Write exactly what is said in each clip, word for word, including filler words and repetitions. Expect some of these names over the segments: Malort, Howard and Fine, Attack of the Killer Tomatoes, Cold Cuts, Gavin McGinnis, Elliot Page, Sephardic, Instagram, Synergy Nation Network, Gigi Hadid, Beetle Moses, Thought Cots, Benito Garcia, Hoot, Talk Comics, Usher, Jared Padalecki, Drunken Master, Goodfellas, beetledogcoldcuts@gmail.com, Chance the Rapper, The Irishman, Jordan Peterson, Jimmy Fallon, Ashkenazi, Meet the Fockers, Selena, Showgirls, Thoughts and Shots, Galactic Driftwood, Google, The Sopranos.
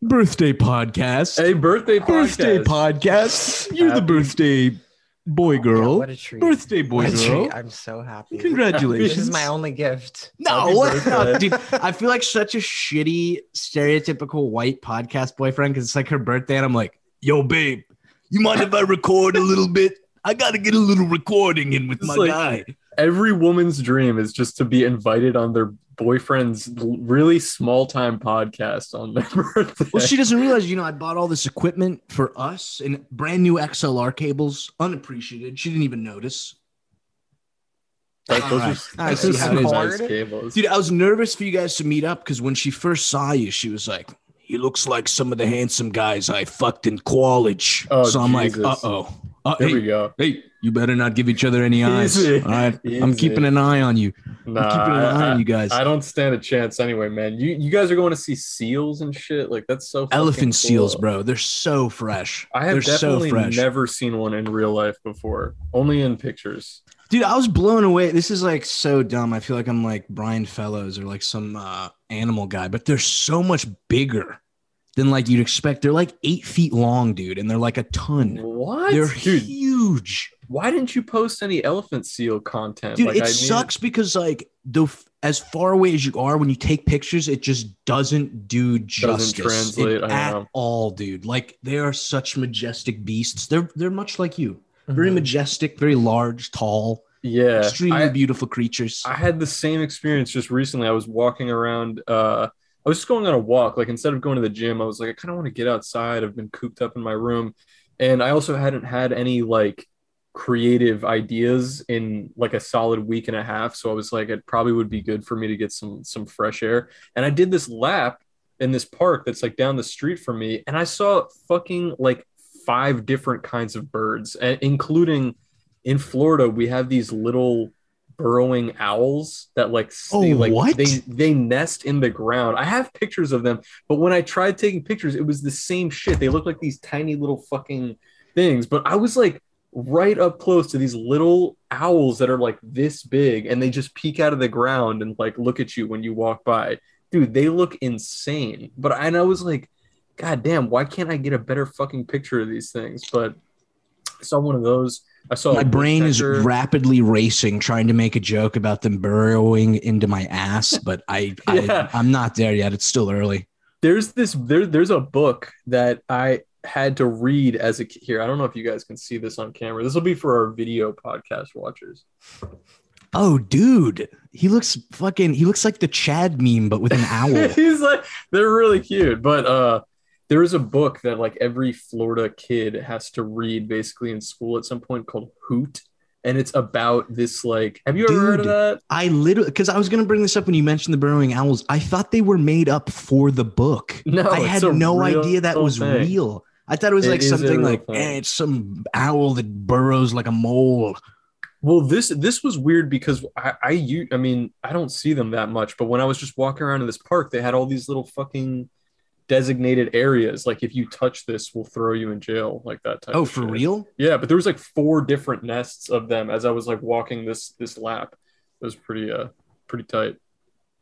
Birthday podcast. A birthday podcast. Birthday podcast. You're happy. The birthday boy girl. Yeah, what a treat. Birthday boy what girl. A treat. I'm so happy. Congratulations. This is my only gift. No. Dude, I feel like such a shitty, stereotypical white podcast boyfriend because it's like her birthday and I'm like, yo, babe, you mind if I record a little bit? I got to get a little recording in with it's my like, guy. Every woman's dream is just to be invited on their boyfriend's really small-time podcast on their birthday. Well, she doesn't realize, you know, I bought all this equipment for us and brand new X L R cables, unappreciated. She didn't even notice. Like, those right. are, I see how nice cables. Dude, I was nervous for you guys to meet up because when she first saw you, she was like, he looks like some of the handsome guys I fucked in college. Oh, so I'm Jesus. like, uh-oh. Uh, Here hey, we go. Hey, you better not give each other any eyes. All right, Easy. I'm keeping an eye on you. Nah, I'm keeping an eye I, on you guys. I don't stand a chance anyway, man. You you guys are going to see seals and shit. Like that's so elephant cool. seals, bro. They're so fresh. I have They're definitely so fresh. never seen one in real life before. Only in pictures. Dude, I was blown away. This is like so dumb. I feel like I'm like Brian Fellows or like some uh, animal guy, but they're so much bigger than like you'd expect. They're like eight feet long, dude, and they're like a ton. What? They're dude, huge. Why didn't you post any elephant seal content? Dude, like, it I sucks mean... because like the as far away as you are, when you take pictures, it just doesn't do justice doesn't translate, it, at know. all, dude. Like they are such majestic beasts. They're they're much like you. Very mm-hmm. majestic, very large, tall. Yeah, extremely I, beautiful creatures. I had the same experience just recently. I was walking around. Uh, I was just going on a walk. Like instead of going to the gym, I was like, I kind of want to get outside. I've been cooped up in my room. And I also hadn't had any like creative ideas in like a solid week and a half. So I was like, it probably would be good for me to get some, some fresh air. And I did this lap in this park that's like down the street from me. And I saw fucking like five different kinds of birds, including in Florida, we have these little burrowing owls that like stay, oh, like what? they they nest in the ground. I have pictures of them, but when I tried taking pictures, it was the same shit. They look like these tiny little fucking things, but I was like right up close to these little owls that are like this big and they just peek out of the ground and like look at you when you walk by. Dude, they look insane. But I, and I was like, God damn, why can't I get a better fucking picture of these things? But I saw one of those. I saw my brain detector. is rapidly racing, trying to make a joke about them burrowing into my ass, but I, yeah. I I'm not there yet. It's still early. There's this there there's a book that I had to read as a kid. Here, I don't know if you guys can see this on camera. This will be for our video podcast watchers. Oh, dude, he looks fucking. He looks like the Chad meme, but with an owl. He's like they're really cute, but uh. There is a book that like every Florida kid has to read basically in school at some point called Hoot. And it's about this like, have you ever Dude, heard of that? I literally, because I was going to bring this up when you mentioned the burrowing owls. I thought they were made up for the book. No, I had no idea that was thing. real. I thought it was like it something like, eh, it's some owl that burrows like a mole. Well, this this was weird because I, I, you, I mean, I don't see them that much. But when I was just walking around in this park, they had all these little fucking designated areas, like if you touch this we'll throw you in jail, like that type oh of for shit. real yeah but there was like four different nests of them as I was like walking this this lap. It was pretty uh pretty tight.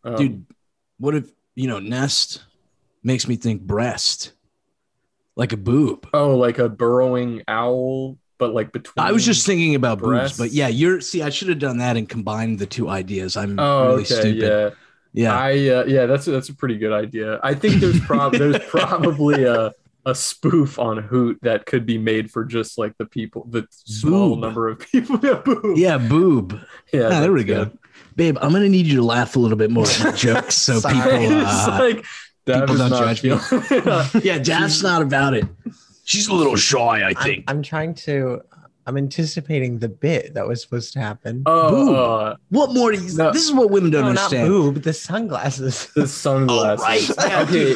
Um, dude, what if, you know, nest makes me think breast, like a boob. Oh, like a burrowing owl, but like between I was just thinking about breasts. boobs, but yeah, you're see I should have done that and combined the two ideas. I'm oh, really okay, stupid yeah Yeah, I uh, yeah, that's a, that's a pretty good idea. I think there's probably there's probably a a spoof on Hoot that could be made for just like the people, the small boob. number of people. Yeah, boob. Yeah, boob. Yeah, ah, there we good. go, babe. I'm gonna need you to laugh a little bit more at my jokes so people uh, like, people don't judge me. Yeah, Daph's not about it. She's a little shy, I think. I'm, I'm trying to. I'm anticipating the bit that was supposed to happen. Oh, uh, what more do you? No, this is what women don't no, understand. Not boob, the sunglasses. The sunglasses. Oh, right. Okay.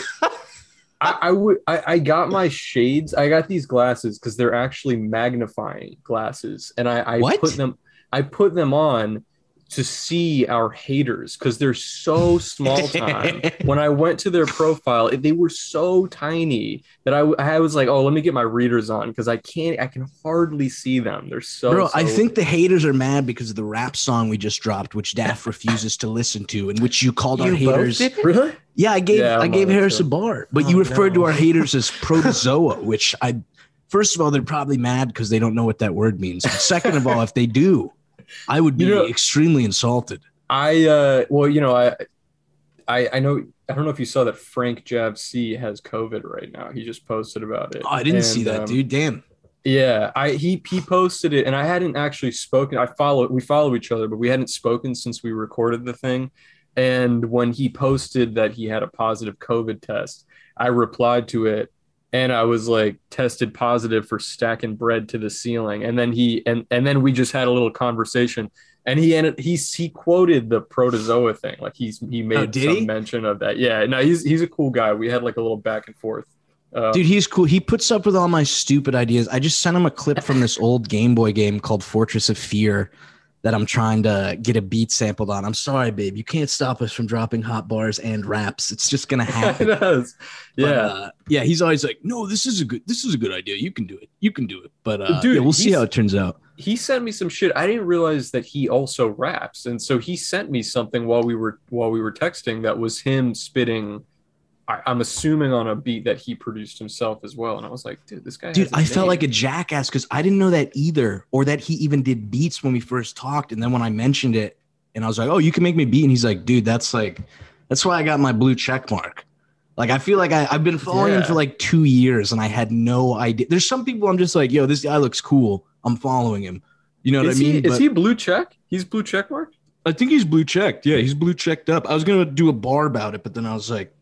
I, I would. I, I got my shades. I got these glasses because they're actually magnifying glasses, and I, I put them. I put them on to see our haters because they're so small time. When I went to their profile, they were so tiny that I, I was like, oh, let me get my readers on because I can't, I can hardly see them. They're so. Bro, so I think the haters are mad because of the rap song we just dropped, which Daff refuses to listen to, and which you called you our haters. Really? Yeah, I gave yeah, I gave Harris too. a bar, but oh, you referred no. to our haters as protozoa, which I, first of all, they're probably mad because they don't know what that word means. And second of all, if they do, I would be you know, extremely insulted. I uh, well, you know, I, I, I know. I don't know if you saw that Frank Javsi has COVID right now. He just posted about it. Oh, I didn't and, see that, um, dude. Damn. Yeah, I he he posted it, and I hadn't actually spoken. I follow we follow each other, but we hadn't spoken since we recorded the thing. And when he posted that he had a positive COVID test, I replied to it. And I was like, tested positive for stacking bread to the ceiling. And then he and, and then we just had a little conversation. And he ended, he he quoted the protozoa thing. Like he's he made oh, some he? mention of that. Yeah. No, he's he's a cool guy. We had like a little back and forth. Um, Dude, he's cool. He puts up with all my stupid ideas. I just sent him a clip from this old Game Boy game called Fortress of Fear that I'm trying to get a beat sampled on. I'm sorry, babe. You can't stop us from dropping hot bars and raps. It's just gonna happen. It does. Yeah. But, uh, yeah. He's always like, no, this is a good, this is a good idea. You can do it. You can do it. But uh, Dude, yeah, we'll see how it turns out. He sent me some shit. I didn't realize that he also raps. And so he sent me something while we were while we were texting that was him spitting, I'm assuming on a beat that he produced himself as well. And I was like, dude, this guy. Dude, I name. felt like a jackass because I didn't know that either, or that he even did beats when we first talked. And then when I mentioned it and I was like, oh, you can make me beat. And he's like, dude, that's like, that's why I got my blue check mark. Like, I feel like I, I've been following yeah. him for like two years and I had no idea. There's some people I'm just like, yo, this guy looks cool. I'm following him. You know is what he, I mean? Is but he blue check? He's blue check mark? I think he's blue checked. Yeah, he's blue checked up. I was going to do a bar about it, but then I was like,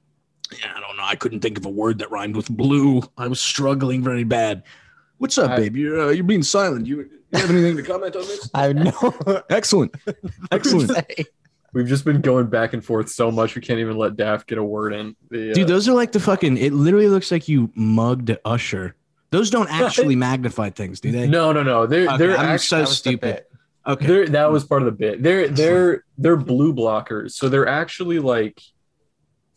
yeah, I don't know. I couldn't think of a word that rhymed with blue. I was struggling very bad. What's up, I, babe? You're uh, you're being silent. You, you have anything to comment on this? I know. Excellent. Excellent. We've just been going back and forth so much we can't even let Daft get a word in. The, uh, Dude, those are like the fucking, it literally looks like you mugged Usher. Those don't actually magnify things, do they? No, no, no. They're, okay, they're I'm actually, so stupid. Okay. They're, that was part of the bit. They're they're they're blue blockers. So they're actually like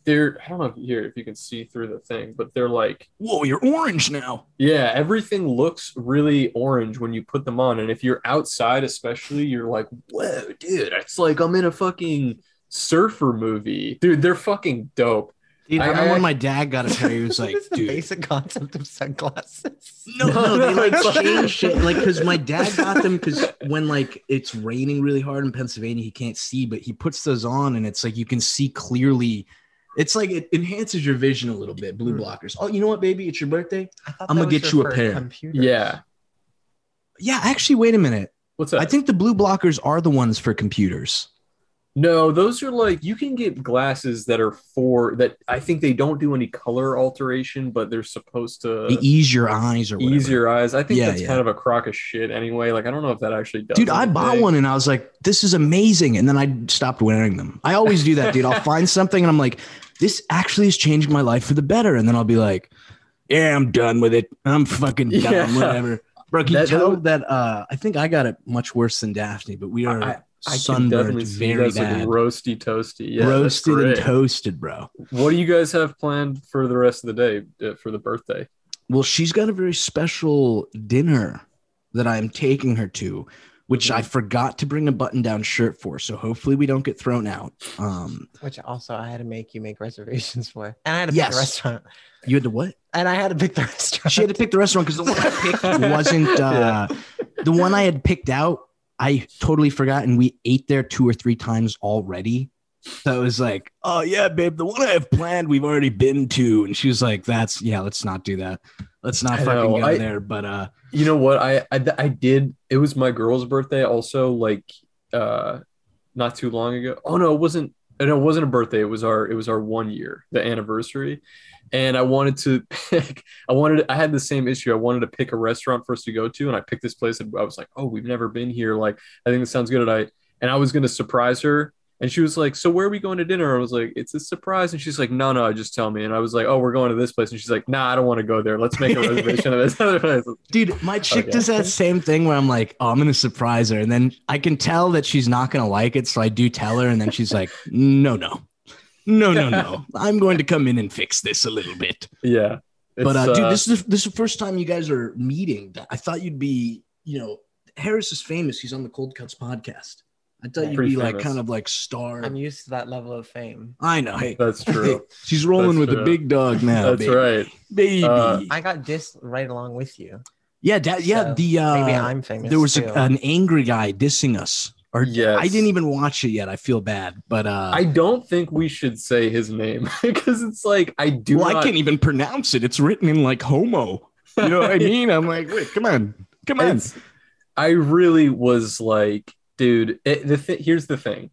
They're I don't know if you, here, if you can see through the thing, but they're like, whoa, you're orange now. Yeah, everything looks really orange when you put them on. And if you're outside, especially, you're like, whoa, dude, it's like I'm in a fucking surfer movie. Dude, they're fucking dope. Dude, I, I remember I, when my dad got a pair, he was like, dude. Basic concept of sunglasses. No, no, they like changed it. Like, because my dad got them because when like it's raining really hard in Pennsylvania, he can't see, but he puts those on and it's like you can see clearly. It's like it enhances your vision a little bit. Blue blockers. Oh, you know what, baby? It's your birthday. I'm gonna get you a pair. Computers. Yeah. Yeah. Actually, wait a minute. What's up? I think the blue blockers are the ones for computers. No, those are like you can get glasses that are for that. I think they don't do any color alteration, but they're supposed to they ease your eyes or whatever. Ease your eyes. I think yeah, that's yeah. kind of a crock of shit anyway. Like, I don't know if that actually does. Dude, anything. I bought one and I was like, this is amazing. And then I stopped wearing them. I always do that, dude. I'll find something and I'm like, this actually is changing my life for the better. And then I'll be like, yeah, I'm done with it. I'm fucking done. Yeah. Whatever. Bro, can you tell that uh, I think I got it much worse than Daphne, but we are. I, I sunburned very bad. Like roasty toasty. Yeah, roasted and toasted, bro. What do you guys have planned for the rest of the day uh, for the birthday? Well, she's got a very special dinner that I'm taking her to, which mm-hmm. I forgot to bring a button-down shirt for. So hopefully we don't get thrown out. Um, which also I had to make you make reservations for. And I had to pick yes. the restaurant. You had to what? And I had to pick the restaurant. She had to pick the restaurant because the one I picked wasn't uh, yeah. the one I had picked out. I totally forgot, and we ate there two or three times already. So it was like, oh, yeah, babe, the one I have planned, we've already been to. And she was like, that's, yeah, let's not do that. Let's not I fucking know. go I, there. But, uh, you know what? I, I, I did. It was my girl's birthday also, like, uh, not too long ago. Oh, no, it wasn't. No, it wasn't a birthday. It was our, it was our one year, the anniversary. And I wanted to pick, I wanted, I had the same issue. I wanted to pick a restaurant for us to go to. And I picked this place and I was like, oh, we've never been here. Like, I think this sounds good. And I, and I was going to surprise her And she was like, so where are we going to dinner? I was like, it's a surprise. And she's like, no, no, just tell me. And I was like, oh, we're going to this place. And she's like, nah, I don't want to go there. Let's make a reservation at this other place. Dude, my chick okay. does that same thing where I'm like, oh, I'm going to surprise her. And then I can tell that she's not going to like it. So I do tell her. And then she's like, no, no, no, no, no. I'm going to come in and fix this a little bit. Yeah. But uh, uh, dude, this is, the, this is the first time you guys are meeting. I thought you'd be, you know, Harris is famous. He's on the Cold Cuts podcast. I thought you'd be famous. Like kind of like star. I'm used to that level of fame. I know. Hey, that's true. She's rolling that's with true. a big dog now. That's baby. right, baby. Uh, I got dissed right along with you. Yeah, that, yeah. So the uh, maybe I'm famous. There was a, an angry guy dissing us. Or yes. I didn't even watch it yet. I feel bad, but uh, I don't think we should say his name because it's like I do. Well, not... I can't even pronounce it. It's written in like homo. You know what I mean? I'm like, wait, come on, come on. It's, I really was like. Dude, it, the th- here's the thing.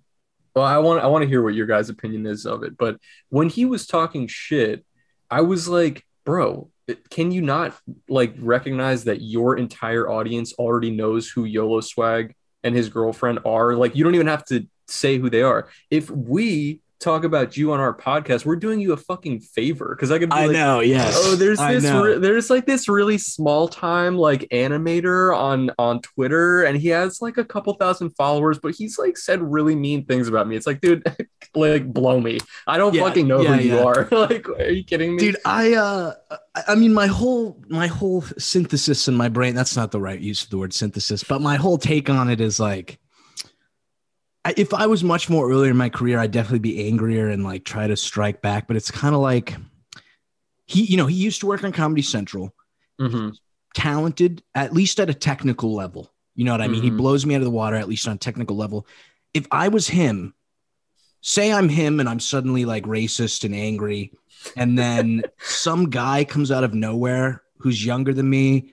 Well, I want I want to hear what your guys' opinion is of it. But when he was talking shit, I was like, bro, can you not like recognize that your entire audience already knows who YOLO Swag and his girlfriend are? Like, you don't even have to say who they are. If we talk about you on our podcast, we're doing you a fucking favor because I could be I like, know, yes. Oh, there's this re- there's like this really small time like animator on on Twitter and he has like a couple thousand followers, but he's like said really mean things about me. It's like, dude, like blow me. I don't yeah, fucking know yeah, who yeah. you are. Like, are you kidding me? Dude, I uh I mean my whole my whole synthesis in my brain, that's not the right use of the word synthesis, but my whole take on it is like, if I was much more earlier in my career, I'd definitely be angrier and like try to strike back. But it's kind of like he, you know, he used to work on Comedy Central, mm-hmm. talented, at least at a technical level. You know what I mean? Mm-hmm. He blows me out of the water, at least on a technical level. If I was him, say I'm him and I'm suddenly like racist and angry. And then some guy comes out of nowhere who's younger than me,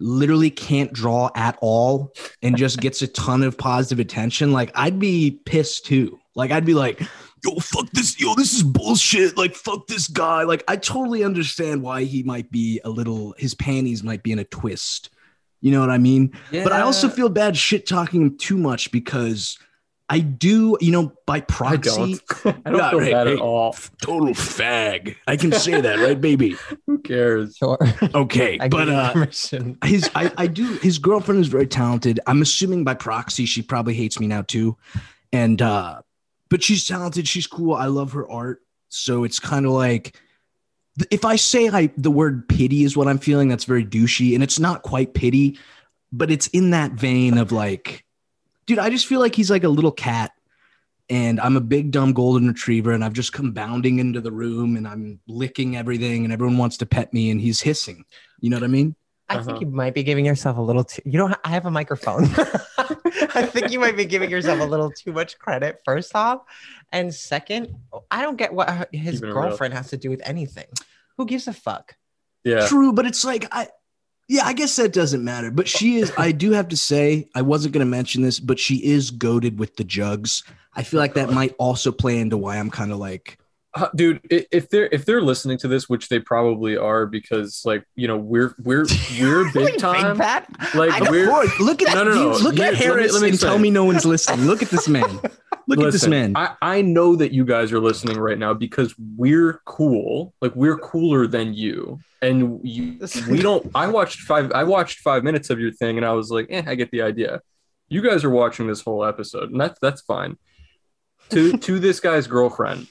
literally can't draw at all and just gets a ton of positive attention, like I'd be pissed too. Like I'd be like, yo, fuck this, yo, this is bullshit. Like, fuck this guy. Like, I totally understand why he might be a little, his panties might be in a twist. You know what I mean? Yeah. But I also feel bad shit talking him too much because I do, you know, by proxy. I don't, I don't no, feel right, bad hey, at all. Total fag. I can say that, right, baby? Who cares? Sure. Okay, I but uh, his, I, I do. His girlfriend is very talented. I'm assuming by proxy, she probably hates me now too, and uh, but she's talented. She's cool. I love her art. So it's kind of like, if I say I the word pity is what I'm feeling, that's very douchey, and it's not quite pity, but it's in that vein of like. Dude, I just feel like he's like a little cat and I'm a big, dumb golden retriever and I've just come bounding into the room and I'm licking everything and everyone wants to pet me and he's hissing. You know what I mean? I uh-huh. think you might be giving yourself a little too... You don't. I have a microphone. I think you might be giving yourself a little too much credit, first off. And second, I don't get what her, his Keeping girlfriend has to do with anything. Who gives a fuck? Yeah. True, but it's like... I. Yeah, I guess that doesn't matter. But she is, I do have to say, I wasn't going to mention this, but she is goated with the jugs. I feel like that might also play into why I'm kind of like. Uh, dude, if they're if they're listening to this, which they probably are, because like, you know, we're we're we're big time. Like, we're look at no, no, no. look at Harris let me, let me and tell me no one's listening. Look at this man. Look Listen, at this man. I, I know that you guys are listening right now because we're cool. Like, we're cooler than you. And you, we don't, I watched five, I watched five minutes of your thing and I was like, eh, I get the idea. You guys are watching this whole episode and that's, that's fine. To, to this guy's girlfriend,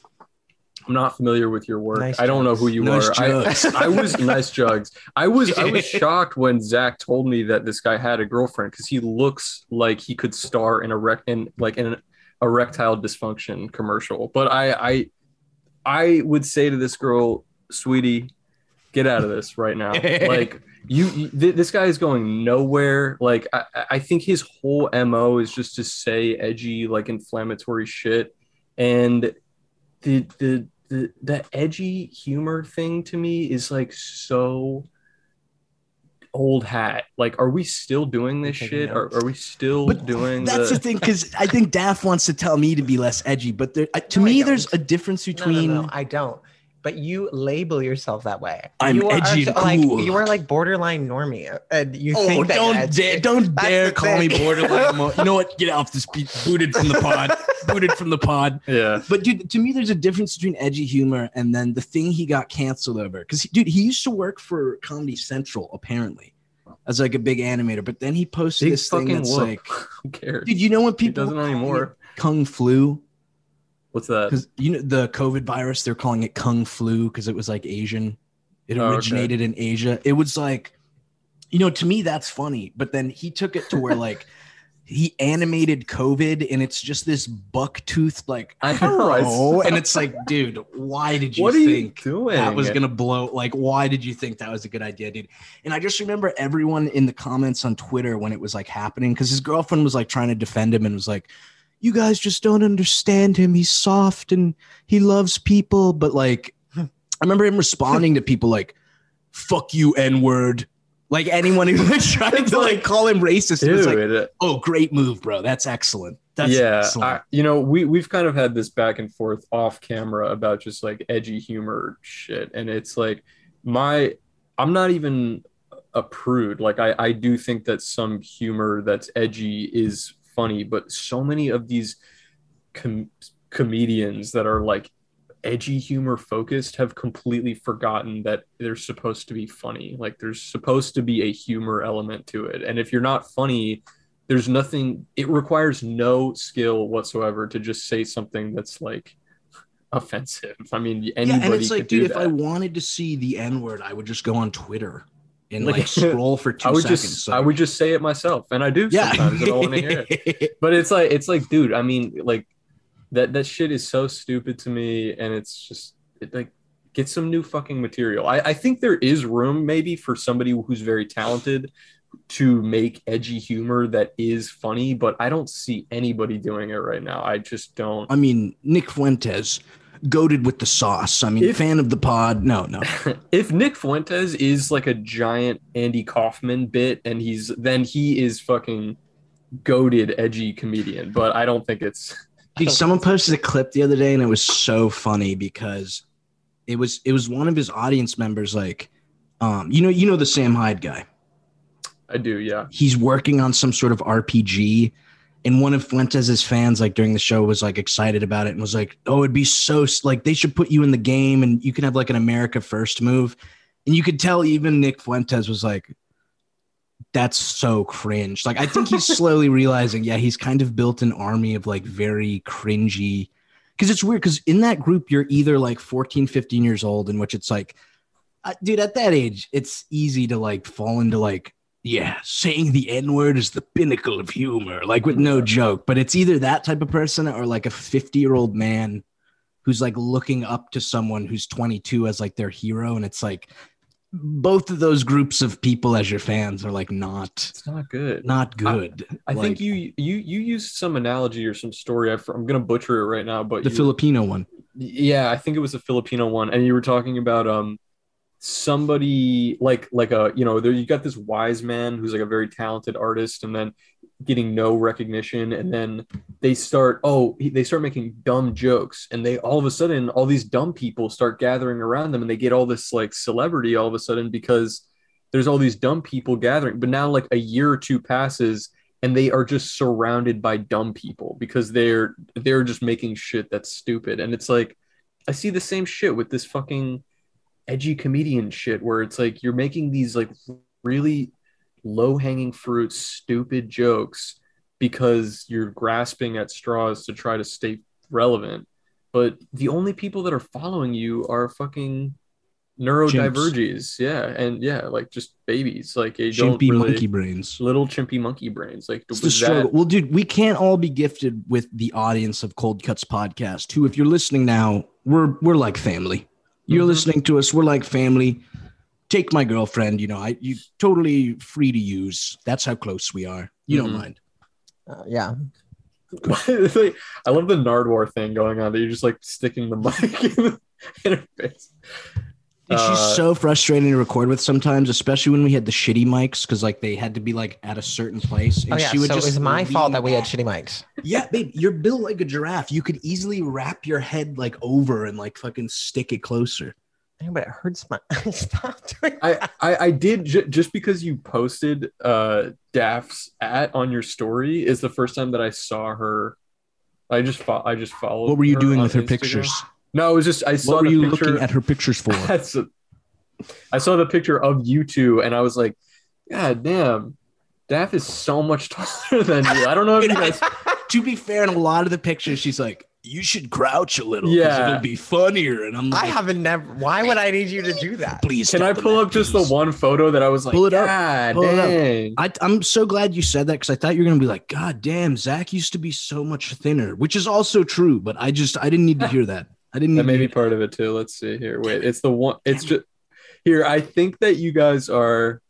I'm not familiar with your work. Nice I don't jugs. know who you nice are. Jugs. I, I was nice jugs. I was, I was shocked when Zach told me that this guy had a girlfriend because he looks like he could star in a rec in like in an, erectile dysfunction commercial. But I, I I would say to this girl, sweetie, get out of this right now. Like you, you th- this guy is going nowhere. Like I, I think his whole M O is just to say edgy, like inflammatory shit. And the the the, the edgy humor thing to me is like so old hat. Like, are we still doing this shit? Are, are we still but doing that's the, the thing? Because I think Daff wants to tell me to be less edgy, but there, uh, to no, me, there's a difference between. No, no, no, I don't. but you label yourself that way. I'm you are, edgy are, and like, cool. You are like borderline normie, and you oh, think that don't dare, don't dare call thing. me borderline. Mo- you know what? Get off this beat. Booted from the pod. Booted from the pod. Yeah. But dude, to me, there's a difference between edgy humor and then the thing he got canceled over. Because dude, he used to work for Comedy Central apparently, as like a big animator. But then he posted big this thing that's whoop. like, who cares? Dude, you know when people it doesn't anymore kung flu. What's that? Because you know the COVID virus, they're calling it Kung Flu because it was like Asian. It oh, originated okay. in Asia. It was like, you know, to me that's funny. But then he took it to where like he animated COVID, and it's just this buck-toothed like oh, and it's like, dude, why did you what think are you doing? that was gonna blow? Like, why did you think that was a good idea, dude? And I just remember everyone in the comments on Twitter when it was like happening, because his girlfriend was like trying to defend him and was like, you guys just don't understand him. He's soft and he loves people. But like, I remember him responding to people like, fuck you, N-word. Like anyone who was trying to like call him racist. Dude, it was like, it, oh, great move, bro. That's excellent. That's yeah, excellent. I, you know, we, we've kind of had this back and forth off camera about just like edgy humor shit. And it's like my, I'm not even a prude. Like I, I do think that some humor that's edgy is funny, but so many of these com- comedians that are like edgy humor focused have completely forgotten that they're supposed to be funny. Like there's supposed to be a humor element to it, and if you're not funny, there's nothing. It requires no skill whatsoever to just say something that's like offensive. I mean, anybody. Yeah, and it's like, dude, if that. I wanted to see the N-word, I would just go on Twitter and like, like scroll for two I would seconds. Just, so. I would just say it myself, and I do yeah. sometimes. I don't want to hear it. But it's like, it's like, dude. I mean, like that that shit is so stupid to me, and it's just it, like get some new fucking material. I, I think there is room maybe for somebody who's very talented to make edgy humor that is funny, but I don't see anybody doing it right now. I just don't. I mean, Nick Fuentes. Goated with the sauce. I mean, if, fan of the pod. No, no. If Nick Fuentes is like a giant Andy Kaufman bit, and he's then he is fucking goated edgy comedian. But I don't think it's. Dude, someone posted a clip the other day, and it was so funny because it was it was one of his audience members. Like, um, you know, you know the Sam Hyde guy. I do, yeah. He's working on some sort of R P G. And one of Fuentes' fans, like during the show, was like excited about it and was like, oh, it'd be so like they should put you in the game and you can have like an America First move. And you could tell even Nick Fuentes was like, that's so cringe. Like, I think he's slowly realizing, yeah, he's kind of built an army of like very cringy. Cause it's weird. Cause in that group, you're either like fourteen, fifteen years old, in which it's like, uh, dude, at that age, it's easy to like fall into like, yeah, saying the N-word is the pinnacle of humor, like with no joke. But it's either that type of person or like a fifty-year-old man who's like looking up to someone who's twenty-two as like their hero. And it's like both of those groups of people as your fans are like not. It's not good. Not good. I, I like, think you you you used some analogy or some story. I, I'm going to butcher it right now, but the you, Filipino one. Yeah, I think it was the Filipino one, and you were talking about um. somebody like like a you know there you got this wise man who's like a very talented artist and then getting no recognition, and then they start oh they start making dumb jokes, and they all of a sudden all these dumb people start gathering around them, and they get all this like celebrity all of a sudden because there's all these dumb people gathering. But now like a year or two passes and they are just surrounded by dumb people because they're they're just making shit that's stupid. And it's like I see the same shit with this fucking edgy comedian shit where it's like you're making these like really low-hanging fruit stupid jokes because you're grasping at straws to try to stay relevant, but the only people that are following you are fucking neurodiverges. Chimps. Yeah, and yeah, like just babies, like they don't chimpy really, monkey brains, little chimpy monkey brains. Like it's the struggle. That... Well, dude, we can't all be gifted with the audience of Cold Cuts podcast, who, if you're listening now, we're we're like family. You're mm-hmm. listening to us. We're like family. Take my girlfriend. You know, I you totally free to use. That's how close we are. You mm-hmm. don't mind. Uh, yeah. Like, I love the Nardwar thing going on. That you're just like sticking the mic in her face. And she's uh, so frustrating to record with sometimes, especially when we had the shitty mics, because like they had to be like at a certain place. And oh yeah, she would so just it was my fault that we had shitty mics. Yeah, babe, you're built like a giraffe. You could easily wrap your head like over and like fucking stick it closer. Yeah, but it hurts my eyes. I, I I did j- just because you posted uh, Daph's at on your story is the first time that I saw her. I just fo- I just followed. What were you her doing with her Instagram? Pictures? No, it was just I saw. What were the you picture, looking at her pictures for? I saw the picture of you two, and I was like, "God damn, Daph is so much taller than you." I don't know if you guys. To be fair, in a lot of the pictures, she's like, "You should crouch a little. Yeah, it'll be funnier." And I'm like, "I haven't never. Why would I need you to do that? Please, can I pull up just the one photo that I was like, pull it up, pull it up." I, I'm so glad you said that because I thought you were gonna be like, "God damn, Zach used to be so much thinner," which is also true. But I just I didn't need to hear that. I didn't. That may be part of it too. Let's see here. Wait, it's the one. It's just here. I think that you guys are.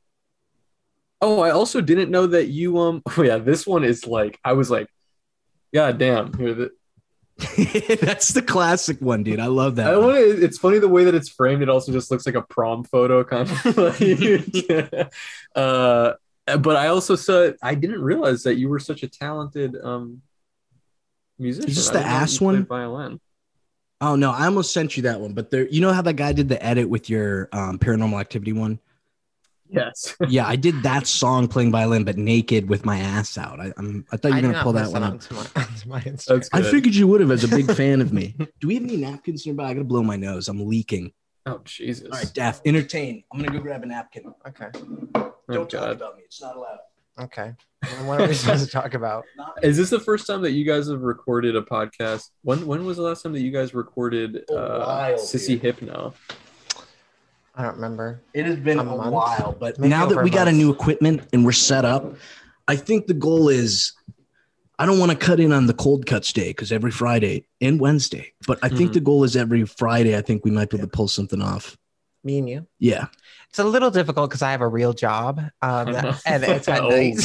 Oh, I also didn't know that you. Um. Oh yeah, this one is like. I was like, God damn. Here the... That's the classic one, dude. I love that. I wanna, it's funny the way that it's framed. It also just looks like a prom photo, kind of. Like, uh, but I also saw. I didn't realize that you were such a talented um musician. Is this the ass one? Violin. Oh, no, I almost sent you that one. But there, you know how that guy did the edit with your um, Paranormal Activity one? Yes. Yeah, I did that song playing violin, but naked with my ass out. I, I'm, I thought you were going to pull that one up. To my, to my That's I figured you would have as a big fan of me. Do we have any napkins nearby? I got to blow my nose. I'm leaking. Oh, Jesus. All right, Daph, entertain. I'm going to go grab a napkin. Okay. Don't oh, talk God. about me. It's not allowed. Okay. What are we supposed to talk about? Is this the first time that you guys have recorded a podcast? When when was the last time that you guys recorded uh, while, Sissy Hypno? I don't remember. It has been a, a while, but Maybe now that we a got a new equipment and we're set up, I think the goal is I don't want to cut in on the Cold Cuts day because every Friday and Wednesday, but I think mm-hmm. the goal is every Friday. I think we might be able to pull something off. Me and you. Yeah. It's a little difficult because I have a real job, um, and it's at oh, night,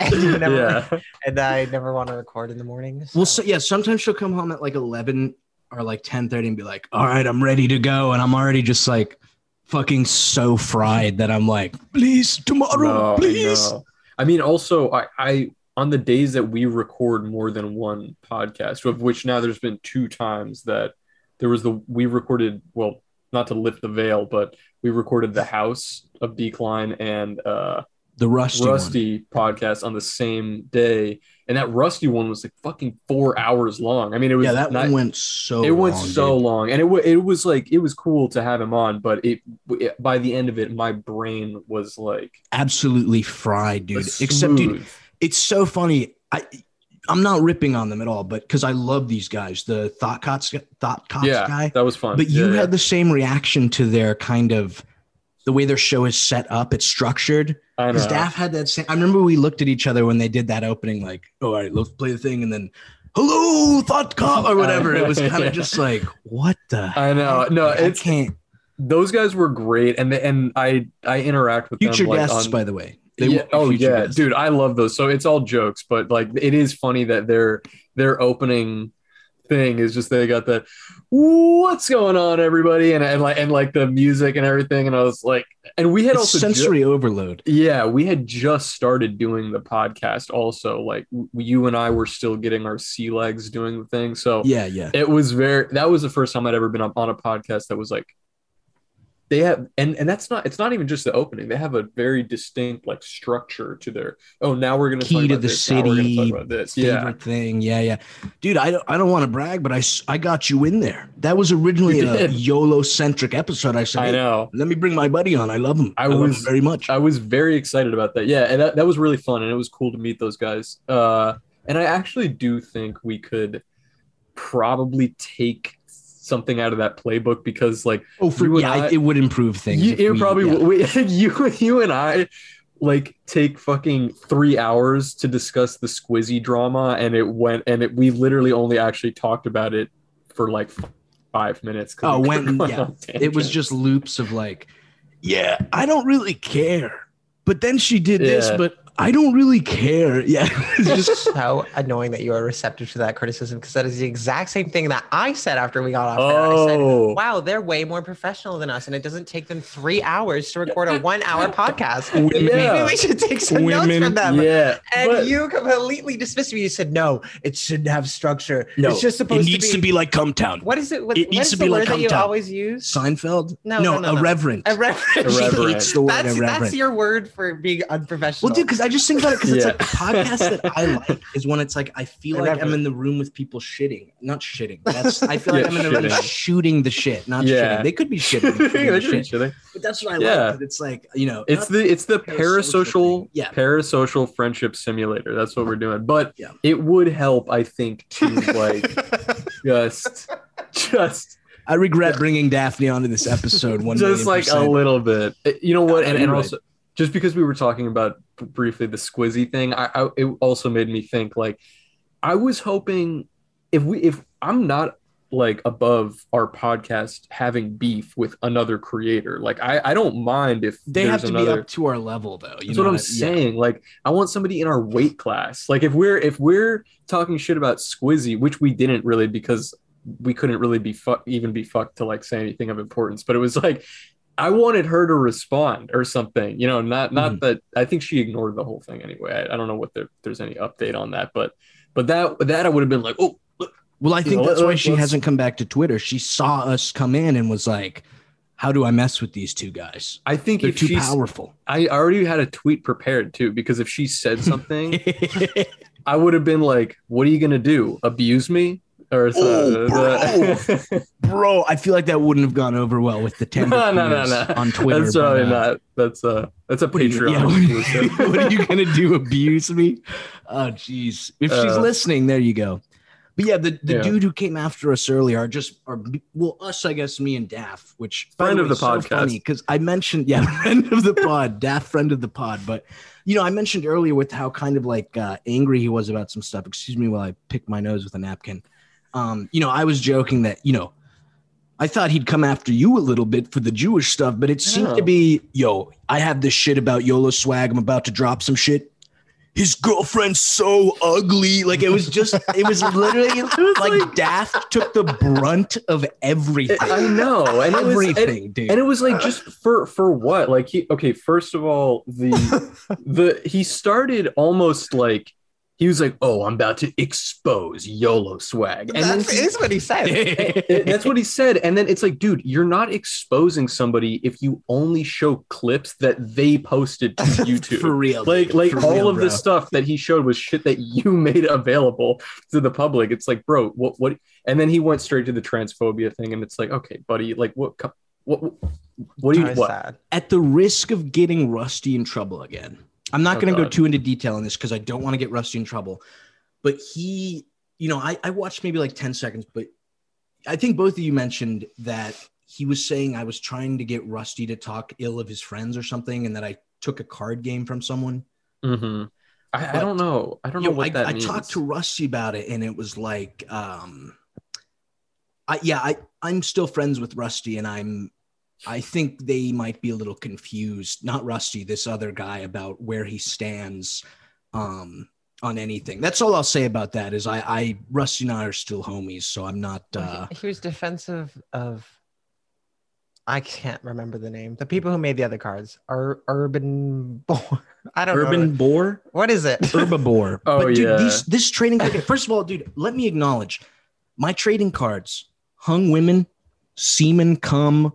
and, you never, yeah. and I never want to record in the mornings. So. Well, so yeah, sometimes she'll come home at like eleven or like ten thirty and be like, "All right, I'm ready to go," and I'm already just like, fucking so fried that I'm like, "Please, tomorrow, no, please." No. I mean, also, I, I on the days that we record more than one podcast, of which now there's been two times that there was the we recorded well. Not to lift the veil, but we recorded the House of Decline and uh, the Rusty, Rusty podcast on the same day, and that Rusty one was like fucking four hours long. I mean, it was yeah, that not, one went so it long, went so dude. long, and it w- it was like it was cool to have him on, but it, it by the end of it, my brain was like absolutely fried, dude. Except, dude, it's so funny. I I'm not ripping on them at all, but because I love these guys, the Thought Cots, Thought Cots yeah, guy. Yeah, that was fun. But you yeah, had yeah. the same reaction to their kind of the way their show is set up. It's structured. I know. Staff had that same. I remember we looked at each other when they did that opening, like, "Oh, all right, let's play the thing," and then, "Hello, Thought Cop," or whatever. It was kind of just like, "What the?" I know. Heck? No, it can't. Those guys were great, and and I I interact with future them, guests, like, on- by the way. They yeah. Oh yeah, guests. Dude, I love those. So it's all jokes, but like it is funny that their their opening thing is just they got the "What's going on, everybody?" and and like and like the music and everything. And I was like, and we had it's also sensory ju- overload. Yeah, we had just started doing the podcast. Also, like you and I were still getting our sea legs doing the thing. So yeah, yeah, it was very. That was the first time I'd ever been on a podcast that was like. They have, and, and that's not, it's not even just the opening. They have a very distinct like structure to their, oh, now we're going to talk about this. Key to the city, talk about this. Yeah. thing. Yeah. Yeah. Dude, I don't, I don't want to brag, but I, I got you in there. That was originally a YOLO centric episode. I said, I know, hey, let me bring my buddy on. I love him. I, I was love him very much. I was very excited about that. Yeah. And that, that was really fun. And it was cool to meet those guys. Uh, and I actually do think we could probably take something out of that playbook because like oh for yeah I, it would improve things you, it we, probably yeah. we, you you and I like take fucking three hours to discuss the Squizzy drama and it went and it we literally only actually talked about it for like five minutes oh we when yeah it was just loops of like yeah I don't really care but then she did yeah. this but I don't really care. Yeah. It's just so annoying that you are receptive to that criticism, because that is the exact same thing that I said after we got off. Oh. There. I said, wow, they're way more professional than us, and it doesn't take them three hours to record a one-hour podcast. Women, maybe we should take some women, notes from them. Yeah. And but, you completely dismissed me. You said, no, it shouldn't have structure. No, it's just supposed it needs to be, to be like Cumtown. What is it? What, it what needs is to be the like word Cumtown. That you always use? Seinfeld? No, no, no, no irreverent. No. Irreverent. Irreverent. It's the word that's, irreverent. That's your word for being unprofessional. Well, dude, because I just think about it, because yeah. it's like the podcast that I like is when it's like I feel like I'm in the room with people shitting, not shitting. That's I feel yeah, like I'm in the shitting. room shooting the shit, not yeah. shitting. They could be shitting. They could shit. be shitting. But that's what I yeah. like. It's like, you know, it's the it's the parasocial, parasocial yeah. parasocial friendship simulator. That's what we're doing. But yeah. it would help, I think, to like just just. I regret yeah. bringing Daphne onto this episode one just like percent. a little bit. You know what? And, and also. Just because we were talking about briefly the squizzy thing, I, I it also made me think, like, I was hoping if we if I'm not like above our podcast having beef with another creator, like I, I don't mind if they have to another, be up to our level though. You that's know what I'm I, saying. Yeah. Like, I want somebody in our weight class. Like if we're if we're talking shit about squizzy, which we didn't really because we couldn't really be fu- even be fucked to like say anything of importance, but it was like. I wanted her to respond or something, you know, not, not mm. that I think she ignored the whole thing anyway. I, I don't know what the, there's any update on that, but, but that, that I would have been like, oh, well, I think know, that's why she let's... hasn't come back to Twitter. She saw us come in and was like, how do I mess with these two guys? I think they're if too she's, powerful. I already had a tweet prepared too, because if she said something, I would have been like, what are you going to do? Abuse me? Or oh, bro. Bro, I feel like that wouldn't have gone over well with the tender no, no, no, no. on Twitter. That's probably but, uh, not. That's uh, that's a Patreon. Yeah, what, what are you gonna do? Abuse me? Oh, jeez. If uh, she's listening, there you go. But yeah, the, the yeah. dude who came after us earlier are just are well us, I guess, me and Daff, which friend of the so podcast because I mentioned yeah, friend of the pod, Daff, friend of the pod, but. You know, I mentioned earlier with how kind of like uh, angry he was about some stuff. Excuse me while I pick my nose with a napkin. Um, you know, I was joking that, you know, I thought he'd come after you a little bit for the Jewish stuff, but it seemed oh. to be, yo, I have this shit about YOLO swag. I'm about to drop some shit. His girlfriend's so ugly. Like it was just, it was literally it was like, like Daft took the brunt of everything. I know. And everything, it was, and, dude. And it was like, just for, for what? Like he, okay. First of all, the, the, he started almost like, he was like, oh, I'm about to expose YOLO swag. And that is what he said. It, that's what he said. And then it's like, dude, you're not exposing somebody if you only show clips that they posted to YouTube. For real. Like, like all real, of bro. the stuff that he showed was shit that you made available to the public. It's like, bro, what? What? And then he went straight to the transphobia thing. And it's like, okay, buddy, like what? What, what do you what? At the risk of getting Rusty in trouble again. I'm not oh, going to go too into detail on this because I don't want to get Rusty in trouble. But he, you know, I, I watched maybe like ten seconds, but I think both of you mentioned that he was saying I was trying to get Rusty to talk ill of his friends or something and that I took a card game from someone. Mm-hmm. I, I don't know. I don't know, know what I, that I means. I talked to Rusty about it and it was like, um, I, yeah, I, I'm still friends with Rusty and I'm, I think they might be a little confused, not Rusty, this other guy, about where he stands um, on anything. That's all I'll say about that is I, I Rusty and I are still homies, so I'm not... Uh... He, he was defensive of... I can't remember the name. The people who made the other cards are Urban Boar. I don't Urban know. Urban Boar? What is it? Herbivore. Oh, but, dude, yeah. These, this trading... Okay, first of all, dude, let me acknowledge, my trading cards, hung women, semen, cum...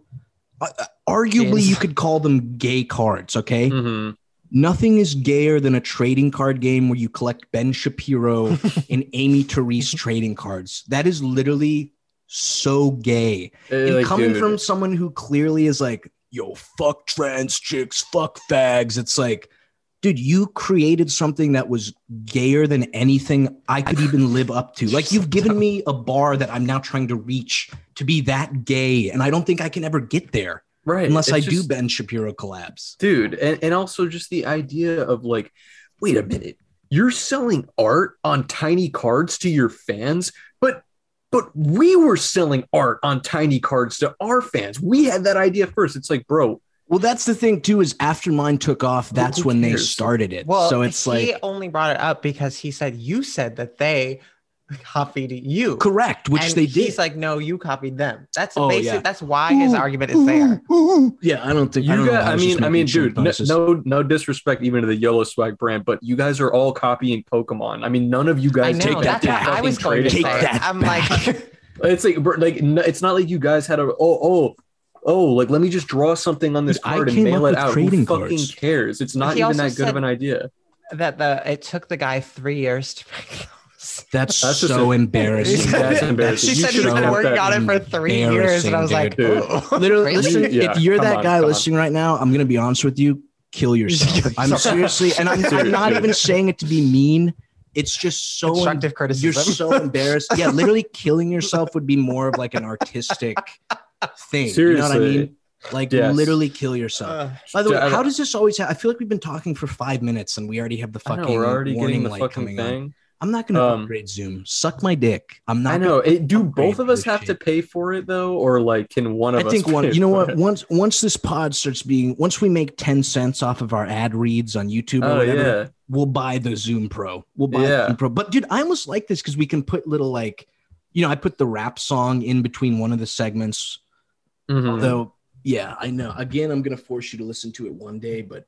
Uh, arguably, games. You could call them gay cards, okay? Mm-hmm. Nothing is gayer than a trading card game where you collect Ben Shapiro and Amy Therese trading cards. That is literally so gay. Uh, and like, coming dude. from someone who clearly is like, yo, fuck trans chicks, fuck fags. It's like, dude, you created something that was gayer than anything I could even live up to. Like, you've given me a bar that I'm now trying to reach to be that gay, and I don't think I can ever get there. Right. Unless it's I just, do Ben Shapiro collabs. Dude, and, and also just the idea of like, wait a minute, you're selling art on tiny cards to your fans, but but we were selling art on tiny cards to our fans. We had that idea first. It's like, bro, Well, that's the thing too, is after mine took off, that's when they started it. Well, so it's he like he only brought it up because he said, you said that they copied you. Correct, which and they he's did. He's like, no, you copied them. That's oh, basic. Yeah. That's why his ooh, argument is ooh, there. Ooh. Yeah, I don't think you I don't got, know I mean, I mean, dude, no, no, no disrespect even to the YOLO swag brand, but you guys are all copying Pokemon. I mean, none of you guys I know, take that's that. Why I was going to say. I'm back. Like, it's like, like, it's not like you guys had a oh oh. Oh, like, let me just draw something on this card and mail it out. Who fucking cares? It's not even that good of an idea. That the it took the guy three years to make those. That's so embarrassing. That's embarrassing. She said he's been working on it for three years, and I was like, literally, listen, if you're that guy listening right now, I'm gonna be honest with you. Kill yourself. I'm seriously, and I'm, I'm not even saying it to be mean. It's just so constructive criticism. You're so embarrassed. Yeah, literally, killing yourself would be more of like an artistic thing. Seriously. You know what I mean? Like, yes. Literally kill yourself. Uh, By the way, how does this always happen? I feel like we've been talking for five minutes and we already have the fucking know, we're already warning the light fucking coming thing. On. I'm not going to um, upgrade Zoom. Suck my dick. I'm not. I know. It, do both of us have shit. To pay for it though, or like, can one of I us? I think one. You know what? It? Once once this pod starts being, once we make ten cents off of our ad reads on YouTube, oh, or whatever, yeah. we'll buy the Zoom Pro. We'll buy yeah. the Zoom Pro. But dude, I almost like this because we can put little like, you know, I put the rap song in between one of the segments. Mm-hmm. Although, yeah, I know. Again, I'm going to force you to listen to it one day, but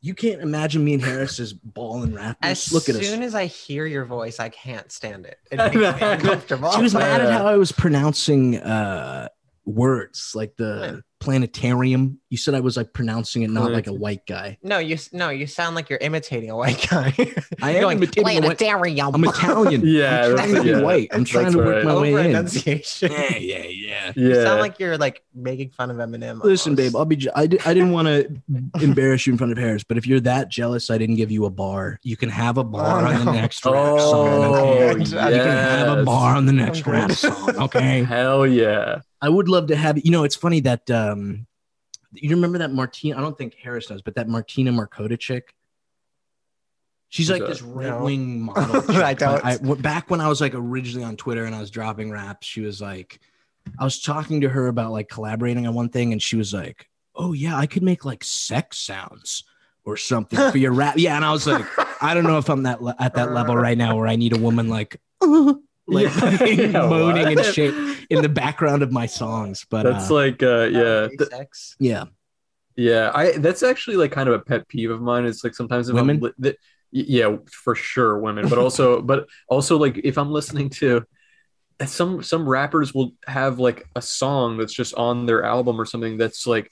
you can't imagine me and Harris as ball and rappers. As Look at us. As soon as I hear your voice, I can't stand it. It makes me uncomfortable. She was mad at how I was pronouncing uh, words, like the yeah. planetarium. You said I was like pronouncing it not like a white guy. No, you no, you sound like you're imitating a white guy. I am going planetarium. I'm Italian. Yeah, I'm trying to be yeah. white. I'm trying that's to work right. my Over way in. Yeah, yeah, yeah, yeah. You sound like you're like making fun of Eminem. Almost. Listen, babe, I'll be. Je- I, di- I didn't want to embarrass you in front of Harris, but if you're that jealous, I didn't give you a bar. You can have a bar oh, no. on the next oh, rap song. Yes. You can have a bar on the next rap song. Okay. Hell yeah. I would love to have, you know, it's funny that, um, you remember that Martina, I don't think Harris knows, but that Martina Markota chick, she's Who's like that? This right-wing no. model. I don't. I, back when I was like originally on Twitter and I was dropping raps, she was like, I was talking to her about like collaborating on one thing and she was like, oh yeah, I could make like sex sounds or something for your rap. Yeah. And I was like, I don't know if I'm that le- at that level right now where I need a woman like, uh, like yeah, yeah, moaning what? And shit in the background of my songs, but that's uh, like uh yeah th- yeah yeah I that's actually like kind of a pet peeve of mine. It's like sometimes if women li- th- yeah for sure women, but also but also like if I'm listening to some some rappers will have like a song that's just on their album or something that's like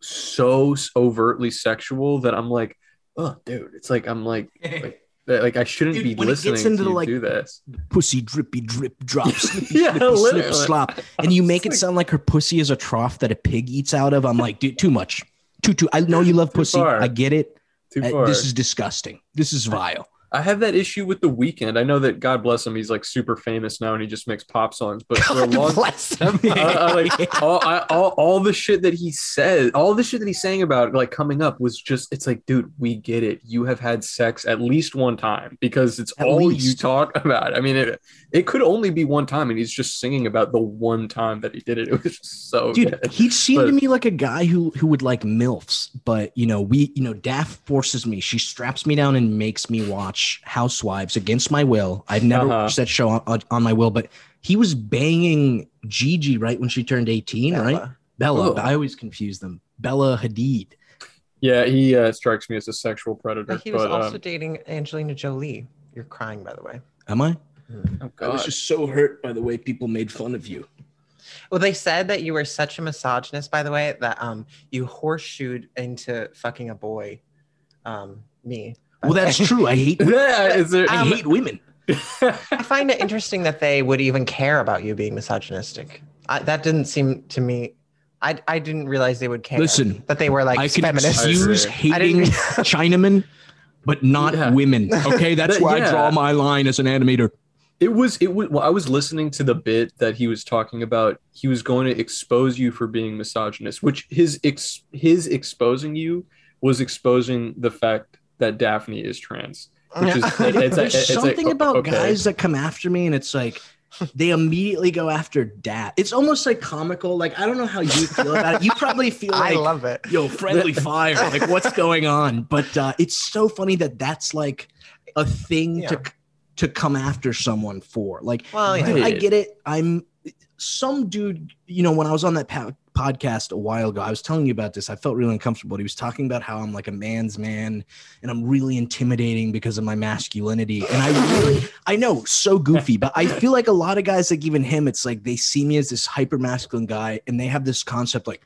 so overtly sexual that I'm like, oh dude, it's like I'm like, like like I shouldn't Dude, be when listening it gets into to the, you like, do this. Pussy drippy drip drops, yeah, slippy, slip slop, and you make it's it like... sound like her pussy is a trough that a pig eats out of. I'm like, dude, too much, too too. I know you love pussy, far. I get it. Too far. Uh, this is disgusting. This is vile. I have that issue with The Weeknd. I know that, God bless him, he's like super famous now and he just makes pop songs. But God for a long, bless him. I, I, like, all, I, all, all the shit that he said, all the shit that he's saying about like coming up was just, it's like, dude, we get it. You have had sex at least one time because it's at all least. You talk about. I mean, it it could only be one time and he's just singing about the one time that he did it. It was just so dude, bad. He seemed but, to me like a guy who who would like MILFs, but you know, we, you know, Daff forces me. She straps me down and makes me watch Housewives against my will. I've never uh-huh. watched that show on, on, on my will, but he was banging Gigi right when she turned eighteen, Bella. Right? Bella. Oh. I always confuse them. Bella Hadid. Yeah, he uh, strikes me as a sexual predator. But he was but, also um, dating Angelina Jolie. You're crying, by the way. Am I? Mm. Oh, God. I was just so hurt by the way people made fun of you. Well, they said that you were such a misogynist, by the way, that um you horseshoed into fucking a boy, um me. Well, that's true. I hate yeah, is there, I um, hate women. I find it interesting that they would even care about you being misogynistic. I, that didn't seem to me. I I didn't realize they would care. Listen, that they were like I feminists. Can excuse hating Chinamen, but not yeah. women. Okay, that's that, where yeah. I draw my line as an animator. It was it was. Well, I was listening to the bit that he was talking about. He was going to expose you for being misogynist, which his ex, his exposing you was exposing the fact that Daphne is trans. Which is, it's, it's, it's, There's it's something like, about okay. guys that come after me and it's like, they immediately go after dad. It's almost like comical. Like, I don't know how you feel about it. You probably feel like, I love it. Yo, friendly fire. Like, what's going on? But uh, it's so funny that that's like a thing yeah. to to come after someone for. Like, well, yeah. dude, I get it. I'm some dude, you know, when I was on that po- podcast a while ago, I was telling you about this. I felt really uncomfortable. He was talking about how I'm like a man's man and I'm really intimidating because of my masculinity. And I really, I know, so goofy, but I feel like a lot of guys like even him, it's like they see me as this hyper masculine guy and they have this concept like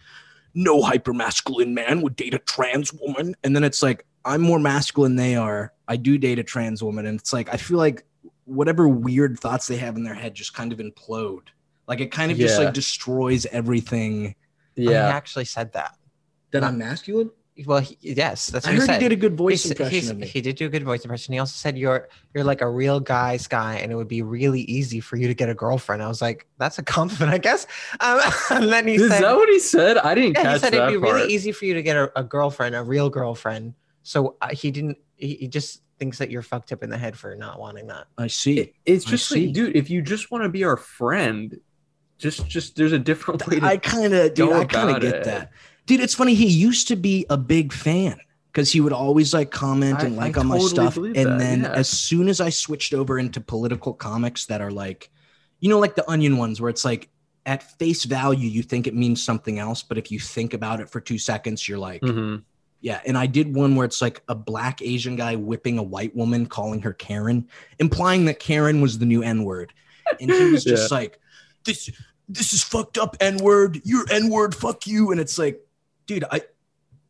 no hyper masculine man would date a trans woman. And then it's like, I'm more masculine than they are. I do date a trans woman. And it's like, I feel like whatever weird thoughts they have in their head just kind of implode. Like it kind of yeah. just like destroys everything. Yeah, I mean, he actually said that. That I'm masculine? Well, he, yes, that's what I he heard. Said. He did a good voice he's, impression. He's, of me. He did do a good voice impression. He also said you're you're like a real guy's guy, and it would be really easy for you to get a girlfriend. I was like, that's a compliment, I guess. Um, and then he is said, that what he said? I didn't yeah, catch that. He said that it'd be part. really easy for you to get a, a girlfriend, a real girlfriend. So uh, he didn't. He, he just. thinks that you're fucked up in the head for not wanting that. I see. It, it's just like, dude, if you just want to be our friend, just, just there's a different way to I kind of, dude, I kind of get that. Dude, it's funny. He used to be a big fan because he would always like comment and like on my stuff. And then as soon as I switched over into political comics that are like, you know, like the Onion ones where it's like at face value, you think it means something else. But if you think about it for two seconds, you're like, mm-hmm. Yeah, and I did one where it's like a black Asian guy whipping a white woman, calling her Karen, implying that Karen was the new N-word. And he was just yeah. like, this this is fucked up, N-word. You're N-word, fuck you. And it's like, dude, I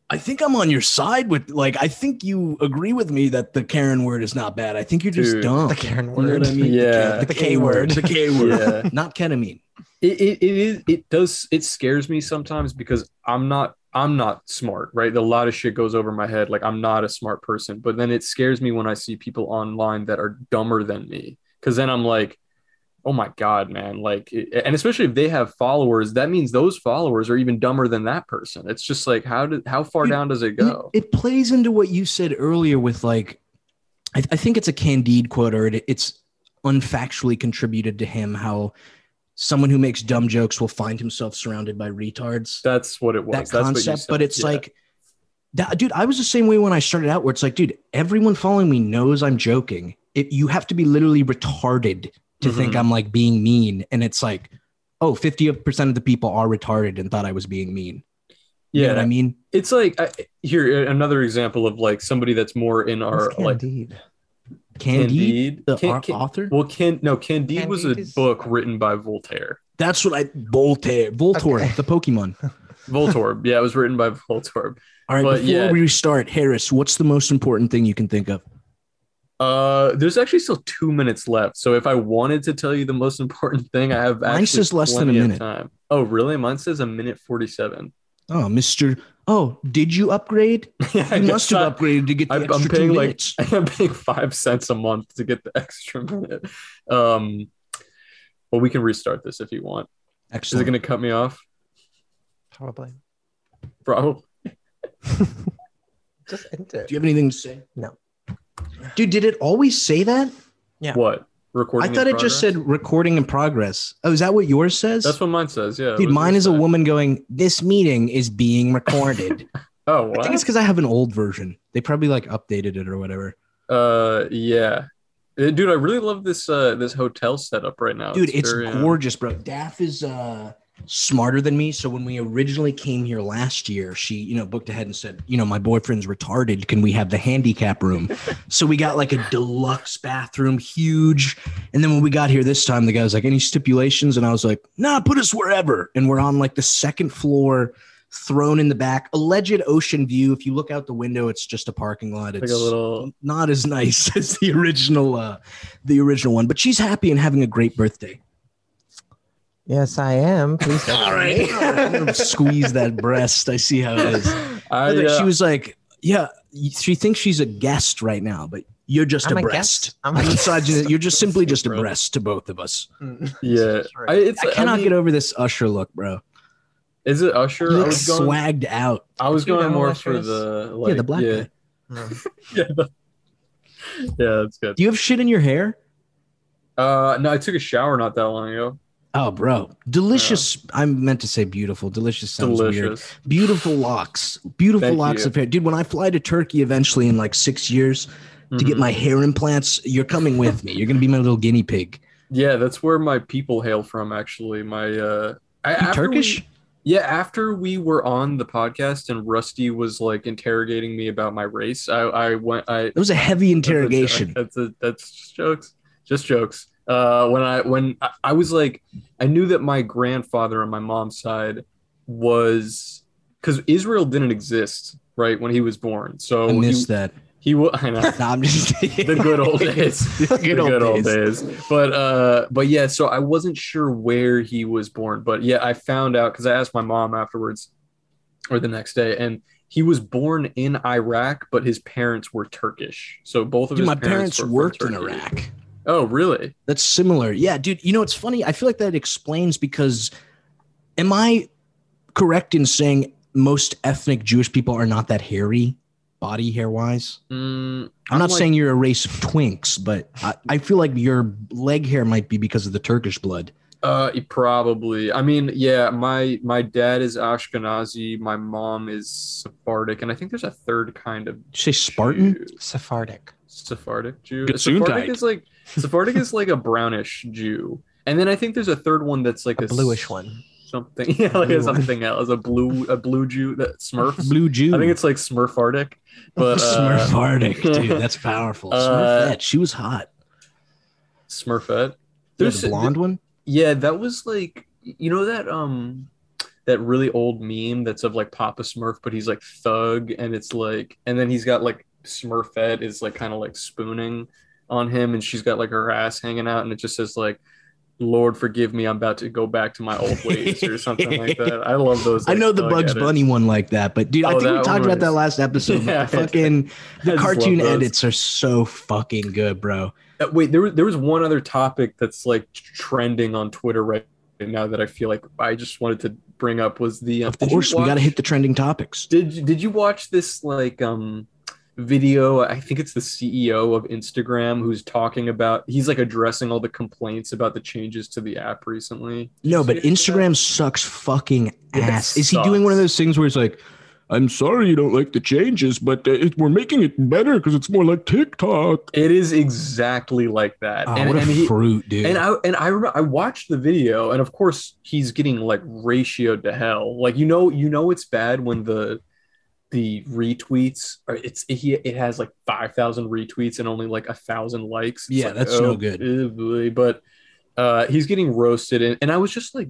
I think I'm on your side with, like, I think you agree with me that the Karen word is not bad. I think you're just dude, dumb. The Karen word. You know what I mean? Yeah. The K-word. The K-word. Yeah. Not ketamine. It, it, it, is, it does, it scares me sometimes because I'm not, I'm not smart, right? A lot of shit goes over my head. Like, I'm not a smart person, but then it scares me when I see people online that are dumber than me. Cause then I'm like, oh my God, man. Like, and especially if they have followers, that means those followers are even dumber than that person. It's just like, how did, how far it, down does it go? It, it plays into what you said earlier with like, I, I think it's a Candide quote or it, it's unfactually contributed to him. How someone who makes dumb jokes will find himself surrounded by retards. That's what it was. That That's concept, what you said. But it's yeah. like, that, dude, I was the same way when I started out where it's like, dude, everyone following me knows I'm joking. It, you have to be literally retarded to mm-hmm. think I'm like being mean. And it's like, oh, fifty percent of the people are retarded and thought I was being mean. You yeah. know what I mean? It's like, I, here, another example of like somebody that's more in our like. Candide, Candide, the Can, Can, author. Well, Can no Candide, Candide was a is... book written by Voltaire. That's what I Voltaire, Voltorb, okay. the Pokemon. Voltorb, yeah, it was written by Voltorb. All right, but before yeah. we start, Harris, what's the most important thing you can think of? Uh, there's actually still two minutes left, so if I wanted to tell you the most important thing, I have. Mine says less than a minute. Time. Oh, really? Mine says a minute forty-seven. Oh, Mister Oh, did you upgrade? Yeah, you must have I, upgraded to get the I, extra I'm paying two minutes. Like, I'm paying five cents a month to get the extra minute. Um, well, we can restart this if you want. Excellent. Is it going to cut me off? Probably. Probably. Just end it. Do you have anything to say? No. Dude, did it always say that? Yeah. What? Recording I thought it progress? Just said recording in progress. Oh, is that what yours says? That's what mine says, yeah. Dude, mine is a woman going, this meeting is being recorded. Oh, what? I think it's because I have an old version. They probably like updated it or whatever. Uh, yeah. Dude, I really love this uh, this hotel setup right now. Dude, it's, it's very, gorgeous, um... bro. Daph is uh, smarter than me. So when we originally came here last year, she, you know, booked ahead and said, you know, my boyfriend's retarded. Can we have the handicap room? So we got like a deluxe bathroom, huge. And then when we got here this time, the guy was like, any stipulations? And I was like, nah, put us wherever. And we're on like the second floor, thrown in the back, alleged ocean view. If you look out the window, it's just a parking lot. It's like a little... not as nice as the original, uh, the original one, but she's happy and having a great birthday. Yes, I am. Please all right. I'm gonna squeeze that breast. I see how it is. I, yeah. She was like, yeah, she thinks she's a guest right now, but you're just I'm a, a breast. I'm a guest. You're just simply just a breast to both of us. Yeah. I, it's, I cannot I mean, get over this Usher look, bro. Is it Usher? You look I was going, swagged out. I was going more for the... Like, yeah, the black yeah. guy. No. yeah, the, yeah, that's good. Do you have shit in your hair? Uh, no, I took a shower not that long ago. Oh, bro. Delicious. Yeah. I meant to say beautiful. Delicious sounds Delicious. weird. Beautiful locks. Beautiful Thank locks you. of hair. Dude, when I fly to Turkey eventually in like six years mm-hmm. to get my hair implants, you're coming with me. You're going to be my little guinea pig. Yeah, that's where my people hail from, actually. My uh, I, Turkish? We, yeah, after we were on the podcast and Rusty was like interrogating me about my race, I, I went. I, it was a heavy interrogation. That's, a, that's, a, that's just jokes. Just jokes. Uh, when I when I, I was like, I knew that my grandfather on my mom's side was, because Israel didn't exist right when he was born. So I missed he, that. He will. I know. No, I'm just the good old days. The good, the old, good old days. days. But uh, but yeah. So I wasn't sure where he was born, but yeah, I found out because I asked my mom afterwards, or the next day, and he was born in Iraq, but his parents were Turkish. So both of Dude, his my parents, parents were worked in Iraq. Oh, really? That's similar. Yeah, dude. You know, it's funny. I feel like that explains, because am I correct in saying most ethnic Jewish people are not that hairy, body hair wise? Mm, I'm, I'm not like, saying you're a race of twinks, but I, I feel like your leg hair might be because of the Turkish blood. Uh, probably. I mean, yeah, my, my dad is Ashkenazi. My mom is Sephardic. And I think there's a third kind of Did you say Spartan? Jew. Sephardic. Sephardic Jew. Sephardic is like Sephardic is like a brownish Jew, and then I think there's a third one that's like a, a bluish one, something. Yeah, like a something else, a blue, a blue Jew, that Smurf, blue Jew. I think it's like Smurfardic, but uh, Smurfardic, dude, that's powerful. Uh, Smurfette, she was hot. Smurfette, there's the blonde one. Yeah, that was like, you know that um. that really old meme that's of like Papa Smurf, but he's like thug, and it's like, and then he's got like Smurfette is like kind of like spooning on him, and she's got like her ass hanging out, and it just says like, "Lord forgive me, I'm about to go back to my old ways" or something like that. I love those. Like, I know the Bugs edits. Bunny one like that, but dude, oh, I think we talked was... about that last episode. Yeah, the fucking the cartoon edits are so fucking good, bro. Uh, wait, there was there was one other topic that's like trending on Twitter right now that I feel like I just wanted to bring up was the um, of course watch, we got to hit the trending topics. Did did you watch this like um video? I think it's the C E O of Instagram who's talking about, he's like addressing all the complaints about the changes to the app recently. Did no, but Instagram that? sucks fucking ass. It Is sucks. He doing one of those things where he's like, "I'm sorry you don't like the changes, but uh, it, we're making it better because it's more like TikTok." It is exactly like that. Oh, and, what a and he, fruit, dude. And I and I remember I watched the video, and of course he's getting like ratioed to hell. Like you know, you know it's bad when the the retweets are, it's he it has like five thousand retweets and only like a thousand likes. It's yeah, like, that's oh, no good. But uh, he's getting roasted, and, and I was just like,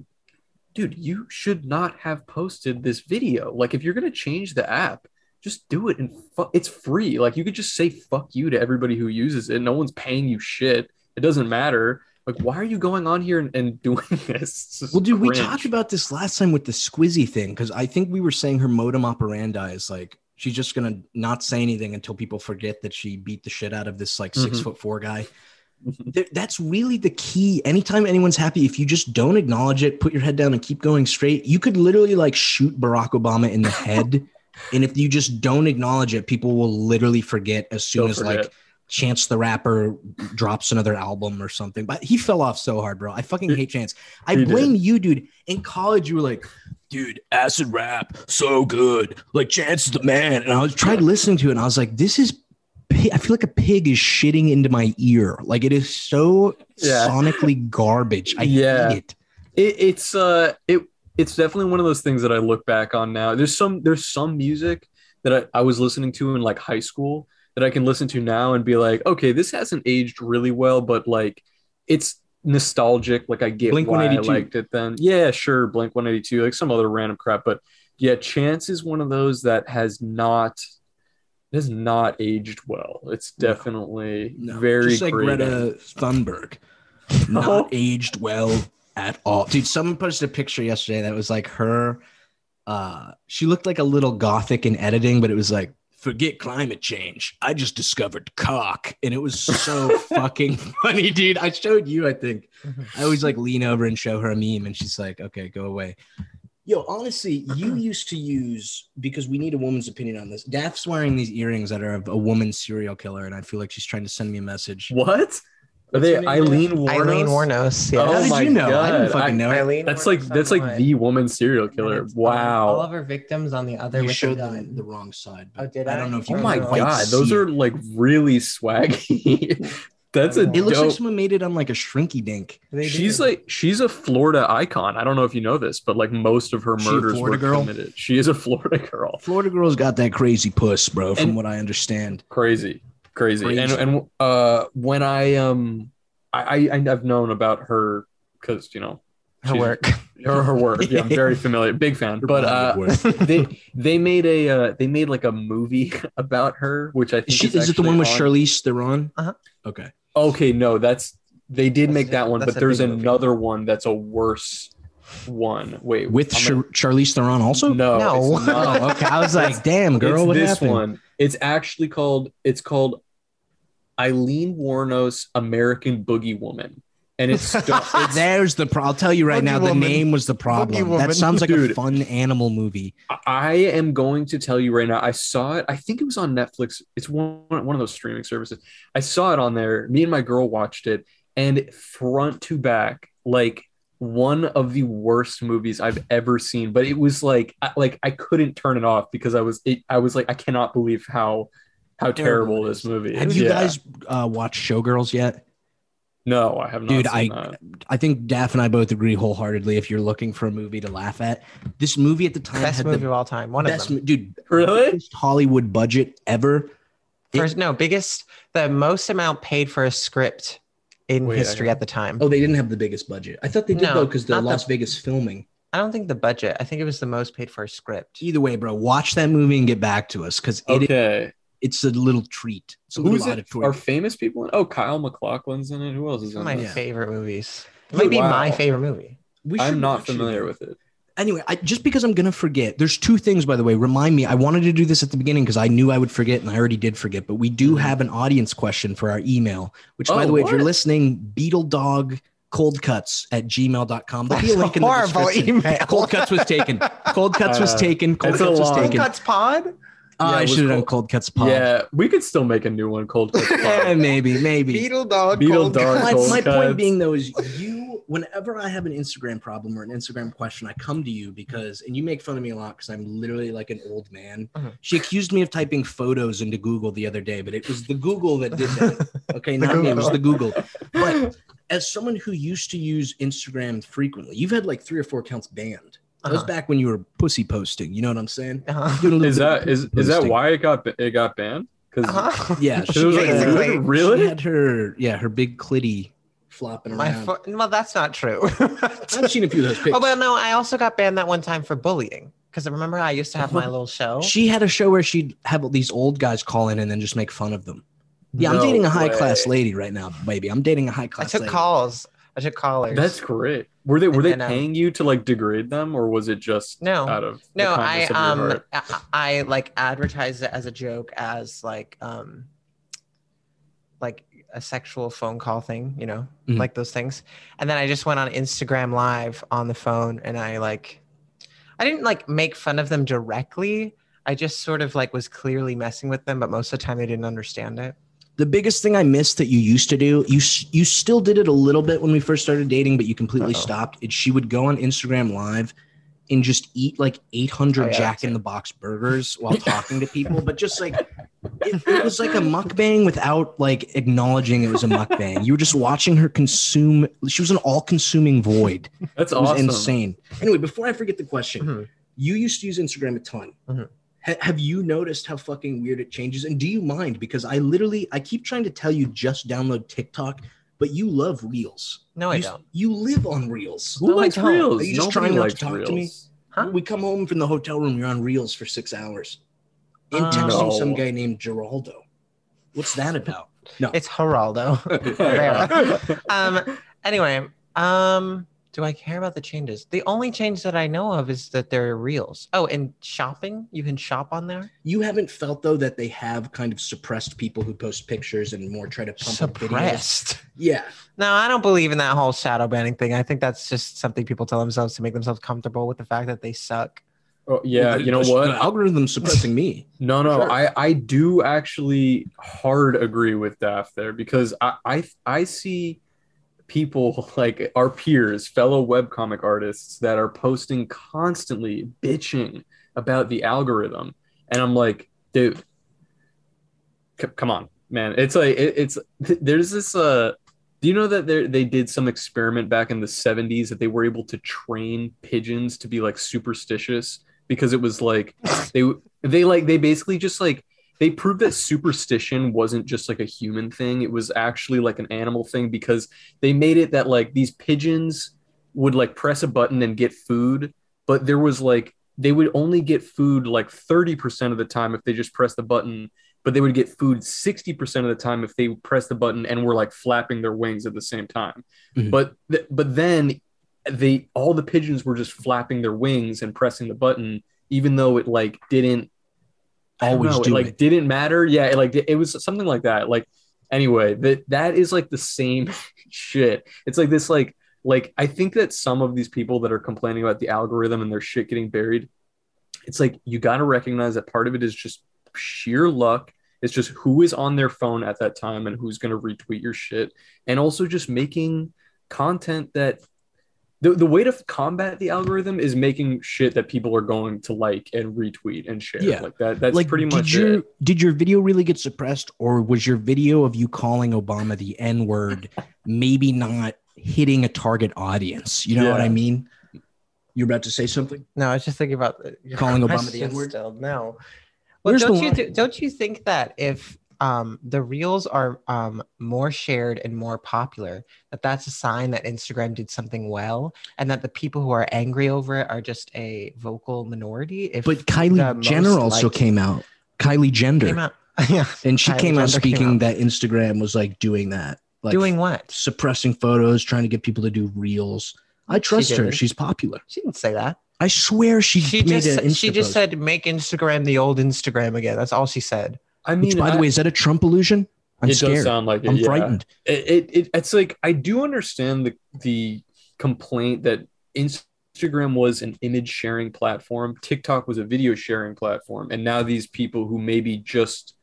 dude, you should not have posted this video. Like, if you're going to change the app, just do it. And fu- it's free. Like, you could just say fuck you to everybody who uses it. No one's paying you shit. It doesn't matter. Like, why are you going on here and, and doing this? This well, dude, cringe. We talked about this last time with the Squizzy thing, because I think we were saying her modus operandi is like, she's just going to not say anything until people forget that she beat the shit out of this, like, mm-hmm. six foot four guy. That's really the key. Anytime anyone's happy, if you just don't acknowledge it, put your head down and keep going straight, you could literally like shoot Barack Obama in the head. And if you just don't acknowledge it, people will literally forget as soon don't as forget. Like Chance the Rapper drops another album or something. But he fell off so hard, bro. I fucking hate Chance. I he blame did. you, dude. In college, you were like, dude, acid rap, so good. Like Chance is the man. And I was trying listening to it, and I was like, this is I feel like a pig is shitting into my ear. Like it is so yeah. sonically garbage. I yeah. hate it. it. It's uh, it it's definitely one of those things that I look back on now. There's some there's some music that I, I was listening to in like high school that I can listen to now and be like, okay, this hasn't aged really well, but like it's nostalgic. Like I get Blink why I liked it then. Yeah, sure, Blink one eighty-two, like some other random crap. But yeah, Chance is one of those that has not. It has not aged well. It's definitely no, no. very just like great. Greta Thunberg, not oh. aged well at all. Dude, someone posted a picture yesterday that was like her. Uh, she looked like a little gothic in editing, but it was like, "Forget climate change. I just discovered cock," and it was so fucking funny, dude. I showed you. I think I always like lean over and show her a meme, and she's like, "Okay, go away." Yo, honestly, you used to use, because we need a woman's opinion on this. Daph's wearing these earrings that are of a woman serial killer, and I feel like she's trying to send me a message. What? Are they Aileen Wuornos? Aileen Wuornos. Yeah. Oh, how did you know? God. I didn't fucking know. I, Aileen that's Wuornos, like that's someone. Like the woman serial killer. Wow. All of her victims on the other. You showed them the wrong side. But oh, did I? I don't know if you. Oh my god, those are like really swaggy. That's a. It dope. Looks like someone made it on like a shrinky dink. She's like she's a Florida icon. I don't know if you know this, but like most of her murders were girl? committed. She is a Florida girl. Florida girl's got that crazy puss, bro. From and what I understand, crazy. Crazy. Crazy and and uh when I um I, I I've known about her because you know her work her, her work yeah I'm very familiar big fan her but uh they they made a uh, they made like a movie about her which I think she, is, is it the one with on. Charlize Theron uh-huh okay okay no that's they did that's make that one but there's another movie. One that's a worse one wait with gonna... Char- Charlize Theron also no, no. It's not. Oh, okay I was like damn girl it's what this happened? One it's actually called it's called Aileen Wuornos American Boogie Woman. And it's, it's there's the problem. I'll tell you right Boogie now, woman. The name was the problem. That sounds like Dude, a fun animal movie. I am going to tell you right now. I saw it. I think it was on Netflix. It's one, one of those streaming services. I saw it on there. Me and my girl watched it and front to back, like one of the worst movies I've ever seen. But it was like, like I couldn't turn it off because I was, it, I was like, I cannot believe how, How terrible this movie is. Have you yeah. guys uh, watched Showgirls yet? No, I have not. Dude, seen I, that. I think Daph and I both agree wholeheartedly. If you're looking for a movie to laugh at, this movie at the time best had movie the, of all time. One best, of them, dude. Really? Biggest Hollywood budget ever. First, it, no, biggest, the most amount paid for a script in wait, history at the time. Oh, they didn't have the biggest budget. I thought they did no, though because the Las the, Vegas filming. I don't think the budget. I think it was the most paid for a script. Either way, bro, watch that movie and get back to us because it. Okay. It's a little treat. A Who's little it? Are famous people in? Oh, Kyle MacLachlan's in it. Who else is in it? One of my yeah. favorite movies. It might be wow. my favorite movie. We I'm not familiar it. with it. Anyway, I, just because I'm going to forget, there's two things, by the way. Remind me, I wanted to do this at the beginning because I knew I would forget, and I already did forget, but we do have an audience question for our email, which, oh, by the way, what? If you're listening, BeetleDog... cold cuts at gmail dot com. There'll be a link in the description. Email. Cold Cuts was taken. Cold Cuts uh, was taken. Cold Cuts was taken. Cold Cuts pod? Uh, yeah, I should have done Cold Cuts pod. Yeah, we could still make a new one, Cold Cuts pod. Yeah, maybe, maybe. Beetle Dog, Beetle Dog, My, my point being, though, is you, whenever I have an Instagram problem or an Instagram question, I come to you because, and you make fun of me a lot because I'm literally like an old man. Uh-huh. She accused me of typing photos into Google the other day, but it was the Google that did that. Okay, not Google. me, it was the Google. But as someone who used to use Instagram frequently, you've had like three or four accounts banned. That was uh-huh. back when you were pussy posting. You know what I'm saying? Uh-huh. Is that is, is that why it got it got banned? Because uh-huh. yeah, she, was like, really? really? She had her yeah her big clitty flopping around. Fo- well, that's not true. I've seen a few of those pictures. Oh, well, no, I also got banned that one time for bullying. Because I remember I used to have my little show. She had a show where she'd have these old guys call in and then just make fun of them. Yeah, no I'm dating a high way. class lady right now, baby. I'm dating a high class. I took lady. calls. I took callers. That's great. Were they were and they then, paying um, you to like degrade them, or was it just no, out of no? The I um of your heart? I, I like advertised it as a joke, as like um like a sexual phone call thing, you know, mm-hmm. like those things. And then I just went on Instagram Live on the phone, and I like I didn't like make fun of them directly. I just sort of like was clearly messing with them, but most of the time they didn't understand it. The biggest thing I missed that you used to do, you you still did it a little bit when we first started dating, but you completely Uh-oh. stopped. It, she would go on Instagram Live and just eat like eight hundred oh, yeah, Jack in the Box burgers while talking to people. But just like, it, it was like a mukbang without like acknowledging it was a mukbang. You were just watching her consume. She was an all-consuming void. That's it was awesome. Insane. Anyway, before I forget the question, mm-hmm. you used to use Instagram a ton. Mm-hmm. Have you noticed how fucking weird it changes? And do you mind? Because I literally, I keep trying to tell you just download TikTok, but you love Reels. No, you, I don't. You live on Reels. Who no, likes Reels? Are you just Nobody trying not to talk Reels. to me? Huh? We come home from the hotel room, you're on Reels for six hours. And uh, texting no. some guy named Geraldo. What's that about? No. It's Geraldo. um, anyway, um... do I care about the changes? The only change that I know of is that there are Reels. Oh, and shopping? You can shop on there? You haven't felt, though, that they have kind of suppressed people who post pictures and more try to pump suppressed. up videos? Yeah. No, I don't believe in that whole shadow banning thing. I think that's just something people tell themselves to make themselves comfortable with the fact that they suck. Oh yeah, you know what? Algorithm's suppressing me. No, no, sure. I, I do actually hard agree with Daph there, because I, I I see people like our peers, fellow webcomic artists, that are posting constantly bitching about the algorithm, and I'm like, dude, c- come on, man. It's like it, it's there's this uh. Do you know that they did some experiment back in the seventies that they were able to train pigeons to be like superstitious, because it was like they they like they basically just like they proved that superstition wasn't just like a human thing. It was actually like an animal thing, because they made it that like these pigeons would like press a button and get food. But there was like they would only get food like thirty percent of the time if they just pressed the button. But they would get food sixty percent of the time if they pressed the button and were like flapping their wings at the same time. Mm-hmm. But th- but then they all the pigeons were just flapping their wings and pressing the button, even though it like didn't always know, do it, like it. didn't matter. Yeah, it, like it was something like that. Like anyway, that that is like the same shit. It's like this like like I think that some of these people that are complaining about the algorithm and their shit getting buried, it's like you got to recognize that part of it is just sheer luck. It's just who is on their phone at that time and who's going to retweet your shit. And also just making content that the, the way to combat the algorithm is making shit that people are going to like and retweet and share. Yeah. Like that. That's like, pretty much did your, it. Did your video really get suppressed, or was your video of you calling Obama the N-word maybe not hitting a target audience? You know yeah. what I mean? You're about to say something? No, I was just thinking about calling Obama the N-word. Still, no. Well, don't you th- don't you think that if um, the reels are um, more shared and more popular, that that's a sign that Instagram did something well, and that the people who are angry over it are just a vocal minority? If but Kylie Jenner also came out. Kylie Jenner. Came out. yeah. And she Kylie came Jenner out speaking came out. that Instagram was like doing that. Like doing what? Suppressing photos, trying to get people to do reels. I trust she her. She's popular. She didn't say that. I swear she she made just an Insta she just post. said make Instagram the old Instagram again. That's all she said. I mean, Which, by I, the way, is that a Trump illusion? I'm it scared. Does sound like it. I'm yeah. frightened. It, it it it's like I do understand the the complaint that Instagram was an image sharing platform, TikTok was a video sharing platform, and now these people who maybe just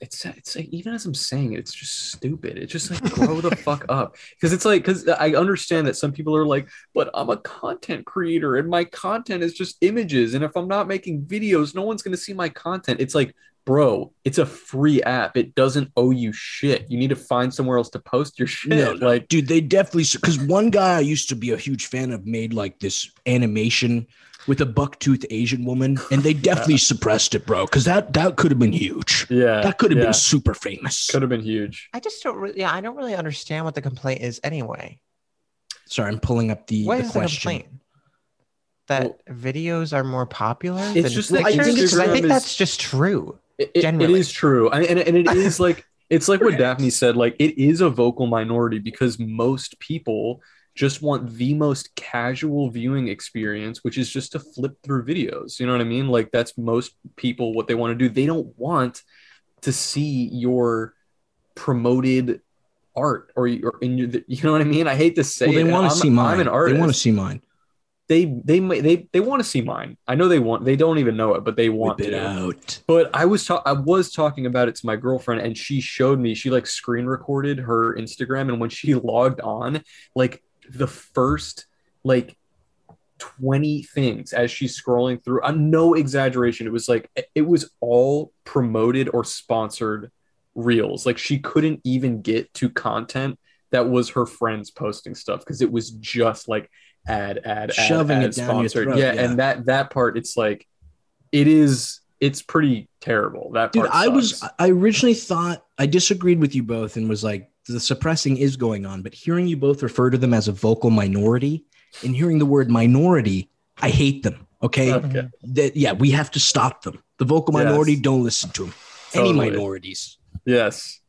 it's it's like even as I'm saying it, it's just stupid. It's just like grow the fuck up, because it's like because I understand that some people are like, but I'm a content creator and my content is just images, and if I'm not making videos, no one's gonna see my content. It's like, bro, it's a free app. It doesn't owe you shit. You need to find somewhere else to post your shit. No, no. Like, dude, they definitely because one guy I used to be a huge fan of made like this animation with a buck-toothed Asian woman, and they definitely yeah. suppressed it, bro, because that that could have been huge. Yeah, that could have yeah. been super famous. Could have been huge. I just don't. Re- yeah, I don't really understand what the complaint is anyway. Sorry, I'm pulling up the, what the is question. The complaint? That well, videos are more popular. It's than- just that well, I, think it's, I think that's is- just true. It, it is true. I, and, and it is like, it's like what Daphne said, like it is a vocal minority because most people just want the most casual viewing experience, which is just to flip through videos. You know what I mean? Like that's most people, what they want to do. They don't want to see your promoted art or, or in your, you know what I mean? I hate to say well, they want to see mine. I'm an artist. They want to see mine. They they they they want to see mine. I know they want. They don't even know it, but they want it out. But I was ta- I was talking about it to my girlfriend, and she showed me. She like screen recorded her Instagram, and when she logged on, like the first like twenty things as she's scrolling through. Uh, no exaggeration. It was like it was all promoted or sponsored reels. Like she couldn't even get to content that was her friends posting stuff because it was just like. Ad, ad, shoving ad, ad, it down sponsored. Your throat. Yeah, yeah, and that that part, it's like, it is, it's pretty terrible. That dude, part I was, I originally thought I disagreed with you both and was like, the suppressing is going on, but hearing you both refer to them as a vocal minority and hearing the word minority, I hate them. Okay, okay. That yeah, we have to stop them. The vocal minority, yes. Don't listen to them. Totally. Any minorities? Yes.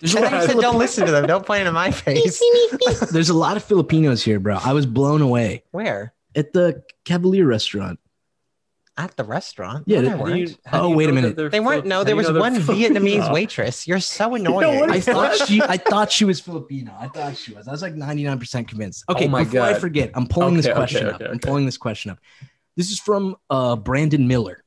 There's a lot I said, Filip- don't listen to them. Don't point in my face. There's a lot of Filipinos here, bro. I was blown away. Where? At the Cavalier restaurant. At the restaurant? Yeah. No, they, you, oh, wait a minute. They weren't. No, there was one Filipino. Vietnamese waitress. You're so annoying. You know I thought she. I thought she was Filipino. I thought she was. I was like ninety-nine percent convinced. Okay, oh my before God. I forget, I'm pulling okay, this question okay, okay, up. Okay. I'm pulling this question up. This is from uh, Brandon Miller.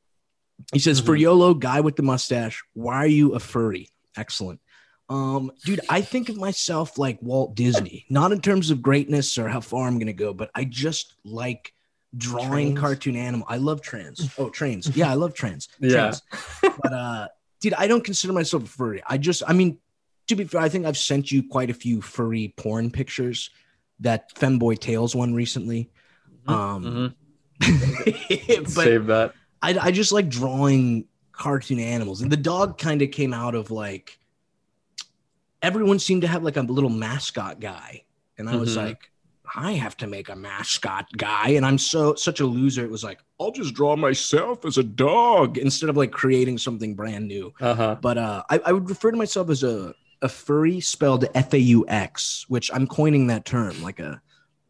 He says, mm-hmm. Friolo, guy with the mustache, why are you a furry? Excellent. Um, dude, I think of myself like Walt Disney, not in terms of greatness or how far I'm going to go, but I just like drawing trains. Cartoon animal. I love trans. Oh, trains. Yeah, I love trans. Yeah. Trans. But, uh, dude, I don't consider myself a furry. I just, I mean, to be fair, I think I've sent you quite a few furry porn pictures, that Femboy Tales one recently. Um, mm-hmm. But save that. I, I just like drawing cartoon animals. And the dog kind of came out of like, everyone seemed to have like a little mascot guy. And I mm-hmm. was like, I have to make a mascot guy. And I'm so such a loser. It was like, I'll just draw myself as a dog instead of like creating something brand new. Uh-huh. But uh, I, I would refer to myself as a, a furry spelled F A U X, which I'm coining that term, like a,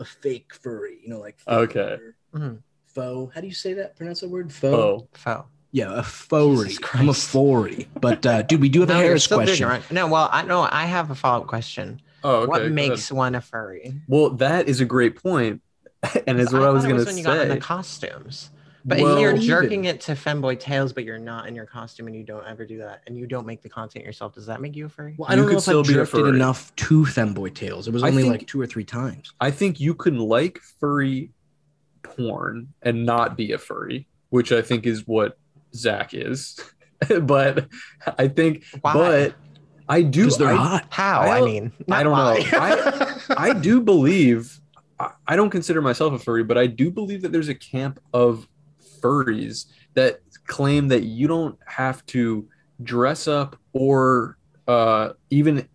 a fake furry, you know, like. Okay. Mm-hmm. Faux. How do you say that? Pronounce that word? Faux. Faux. Yeah, a furry. I'm a furry. But, uh, dude, we do have no, a Harris question. Right? No, well, I no, I have a follow-up question. Oh, okay. What makes one a furry? Well, that is a great point. And is what I, I was going to say. When you got in the costumes. But well, you're jerking even. It to Femboy Tales, but you're not in your costume and you don't ever do that. And you don't make the content yourself. Does that make you a furry? Well, I don't you know if I jerked it enough to Femboy Tales. It was only think, like two or three times. I think you can like furry porn and not be a furry, which I think is what Zach is. But I think why? But I do they're I, hot. How I, I mean I don't why. Know I, I do believe I, I don't consider myself a furry, but I do believe that there's a camp of furries that claim that you don't have to dress up or uh even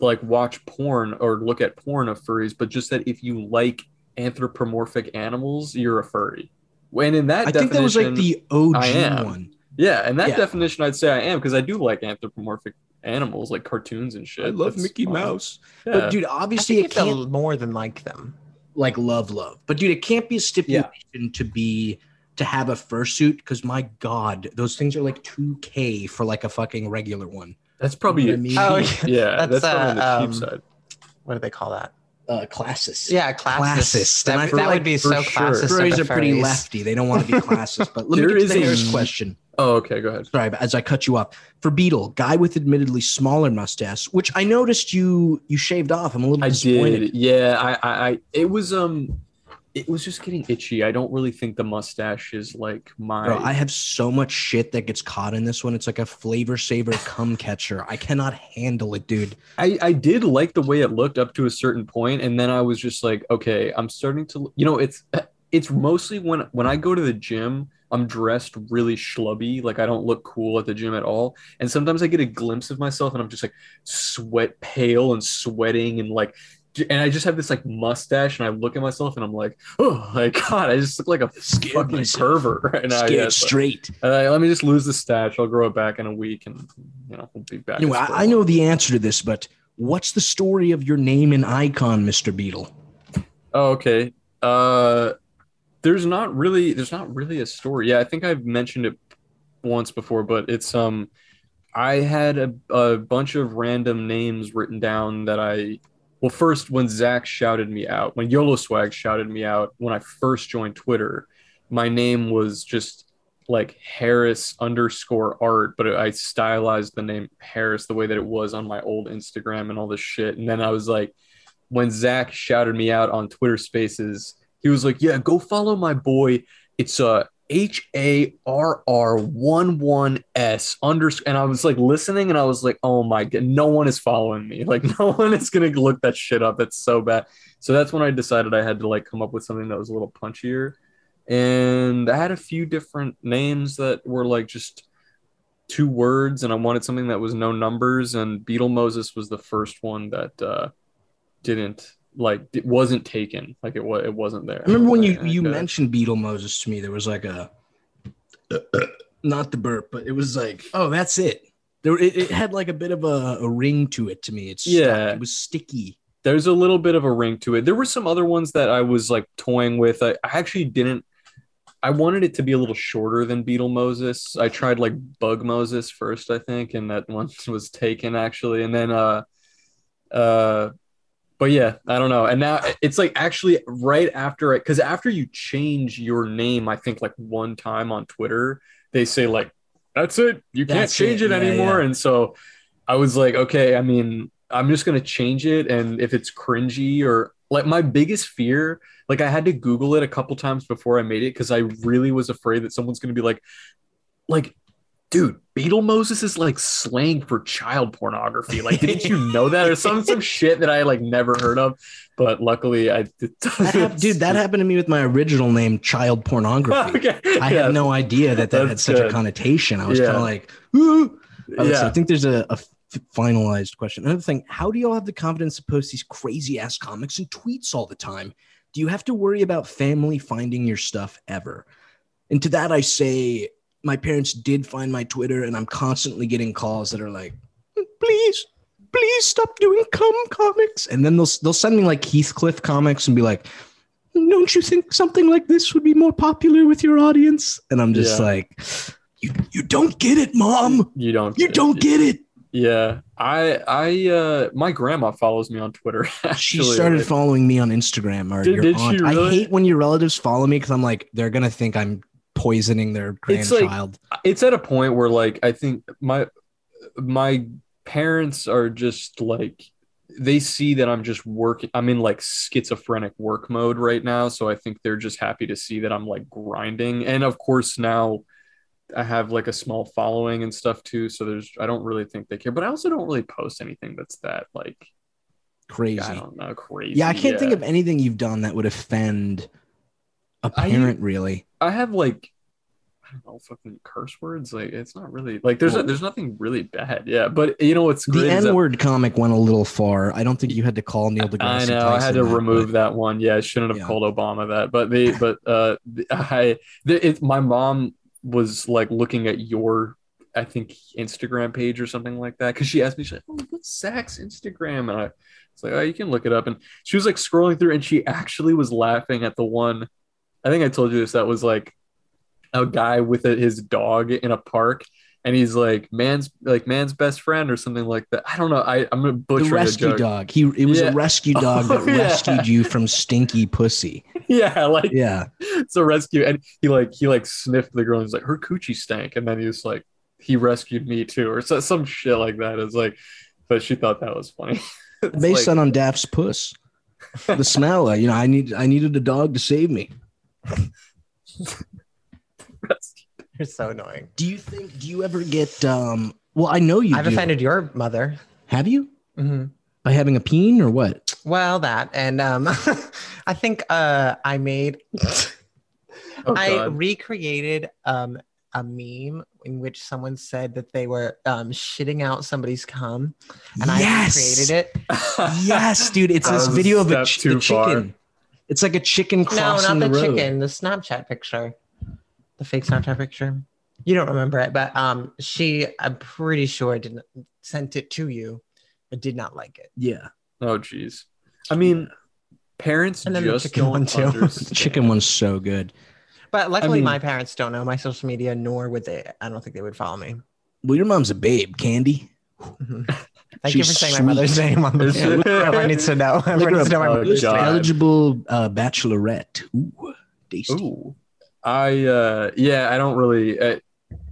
like watch porn or look at porn of furries, but just that if you like anthropomorphic animals, you're a furry. When in that I definition, think that was like the O G one. Yeah, and that yeah. definition, I'd say I am, because I do like anthropomorphic animals, like cartoons and shit. I love That's Mickey fun. Mouse. Yeah. But dude, obviously it can't more than like them, like love, love. But dude, it can't be a stipulation yeah. to be to have a fursuit, because my god, those things are like two K for like a fucking regular one. That's probably you know mean? Oh, yeah. yeah, that's, that's uh, probably on the cheap um, side. What do they call that? Uh, classist. Yeah, classist. classist. That, that, for, that would like, be so sure. classist. Furries are pretty lefty. They don't want to be classist. But let me get to the Harris question. Oh, okay, go ahead. Sorry, but as I cut you off. For Beetle, guy with admittedly smaller mustache, which I noticed you you shaved off. I'm a little I disappointed. Did. Yeah, I, I, I, it was um, it was just getting itchy. I don't really think the mustache is like my. Bro, I have so much shit that gets caught in this one. It's like a flavor saver cum catcher. I cannot handle it, dude. I, I did like the way it looked up to a certain point, and then I was just like, okay, I'm starting to. You know, it's it's mostly when when I go to the gym, I'm dressed really schlubby. Like I don't look cool at the gym at all. And sometimes I get a glimpse of myself, and I'm just like sweat pale and sweating and like. And I just have this like mustache, and I look at myself, and I'm like, oh my god, I just look like a Scared fucking myself. Pervert right now. Scared straight. Uh, let me just lose the stash. I'll grow it back in a week, and you know, we'll be back. Anyway, I, I know the answer to this, but what's the story of your name and icon, Mister Beetle? Oh, okay. Uh, there's not really, there's not really a story. Yeah, I think I've mentioned it once before, but it's um, I had a, a bunch of random names written down that I. Well, first, when Zach shouted me out, when YOLO Swag shouted me out, when I first joined Twitter, my name was just like Harris underscore art, but I stylized the name Harris the way that it was on my old Instagram and all this shit. And then I was like, when Zach shouted me out on Twitter Spaces, he was like, yeah, go follow my boy. It's uh, H A R R one one S underscore. And I was like listening, and I was like, oh my god, no one is following me. Like no one is gonna look that shit up. That's so bad. So that's when I decided I had to like come up with something that was a little punchier. And I had a few different names that were like just two words, and I wanted something that was no numbers. And Beetle Moses was the first one that uh, didn't. Like it wasn't taken, like it was, it wasn't there. I remember when you, you mentioned Beetle Moses to me, there was like a, not the burp, but it was like, oh, that's it. There, it, it had like a bit of a, a ring to it to me. It's yeah, it was sticky. There's a little bit of a ring to it. There were some other ones that I was like toying with. I, I actually didn't. I wanted it to be a little shorter than Beetle Moses. I tried like Bug Moses first, I think, and that one was taken actually, and then uh, uh. But yeah, I don't know. And now it's like actually right after it, because after you change your name, I think like one time on Twitter, they say like, that's it. You can't that's change it, it anymore. Yeah, yeah. And so I was like, okay, I mean, I'm just going to change it. And if it's cringy or like my biggest fear, like I had to Google it a couple times before I made it because I really was afraid that someone's going to be like, like, dude, Beetle Moses is like slang for child pornography. Like, didn't you know that? Or some some shit that I like never heard of. But luckily, I did. That ha- dude, that happened to me with my original name, child pornography. Okay. I yeah. had no idea that that That's had such good. a connotation. I was yeah. kind of like, ooh. Yeah. So I think there's a, a finalized question. Another thing, how do y'all have the confidence to post these crazy ass comics and tweets all the time? Do you have to worry about family finding your stuff ever? And to that, I say, my parents did find my Twitter, and I'm constantly getting calls that are like, please, please stop doing cum comics. And then they'll, they'll send me like Heathcliff comics and be like, don't you think something like this would be more popular with your audience? And I'm just yeah. like, you, you don't get it, Mom. You don't, you don't get it. Yeah. I, I, uh, my grandma follows me on Twitter. Actually. She started following me on Instagram. Or did, your did aunt. She really? I hate when your relatives follow me because I'm like, they're going to think I'm poisoning their grandchild. It's, like, it's at a point where like I think my my parents are just like they see that I'm just working. I'm in like schizophrenic work mode right now, so I think they're just happy to see that I'm like grinding. And of course now I have like a small following and stuff too, so there's I don't really think they care. But I also don't really post anything that's that like crazy. I don't know, crazy. Yeah, I can't yeah. think of anything you've done that would offend a parent. I, really I have like I don't know fucking curse words, like it's not really like there's oh. a, there's nothing really bad. Yeah, but you know what's the N-word that, comic went a little far. I don't think you had to call Neil deGrasse I know Tyson I had to that, remove but, that one. Yeah, I shouldn't have yeah. called Obama that, but they but uh I the, it, my mom was like looking at your I think Instagram page or something like that, because she asked me, she's like, oh, what's Zach's Instagram? And I was like, oh, you can look it up. And she was like scrolling through, and she actually was laughing at the one, I think I told you this, that was like a guy with a, his dog in a park, and he's like man's like man's best friend or something like that. I don't know. I, I'm going to butcher the rescue the joke. dog. He It was yeah. a rescue dog oh, that yeah. rescued you from stinky pussy. Yeah. Like, yeah, it's a rescue. And he like, he like sniffed the girl and was like, her coochie stank. And then he was like, he rescued me too. Or so, some shit like that. It's like, but she thought that was funny. Based like, on, on Daft's puss, the smell, you know, I need, I needed a dog to save me. You're so annoying. Do you think? Do you ever get? Um, well, I know you. I've do. offended your mother. Have you? Mm-hmm. By having a peen or what? Well, that and um, I think uh, I made. oh, I God. recreated um a meme in which someone said that they were um shitting out somebody's cum, and yes! I created it. Yes, dude, it's this video of a ch- the chicken. It's like a chicken crossing the road. No, not the, the chicken. The Snapchat picture, the fake Snapchat picture. You don't remember it, but um, she, I'm pretty sure, didn't sent it to you, but did not like it. Yeah. Oh, geez. I mean, parents and then just the chicken don't one too. Understand. The chicken one's so good. But luckily, I mean, my parents don't know my social media, nor would they. I don't think they would follow me. Well, your mom's a babe, Candy. Mm-hmm. Thank She's you for saying sweet. my mother's name on this. Yeah, everyone needs to know. Everyone needs to know my mother's name. Eligible uh, bachelorette. Ooh, tasty. Ooh. I uh, yeah, I don't really. I,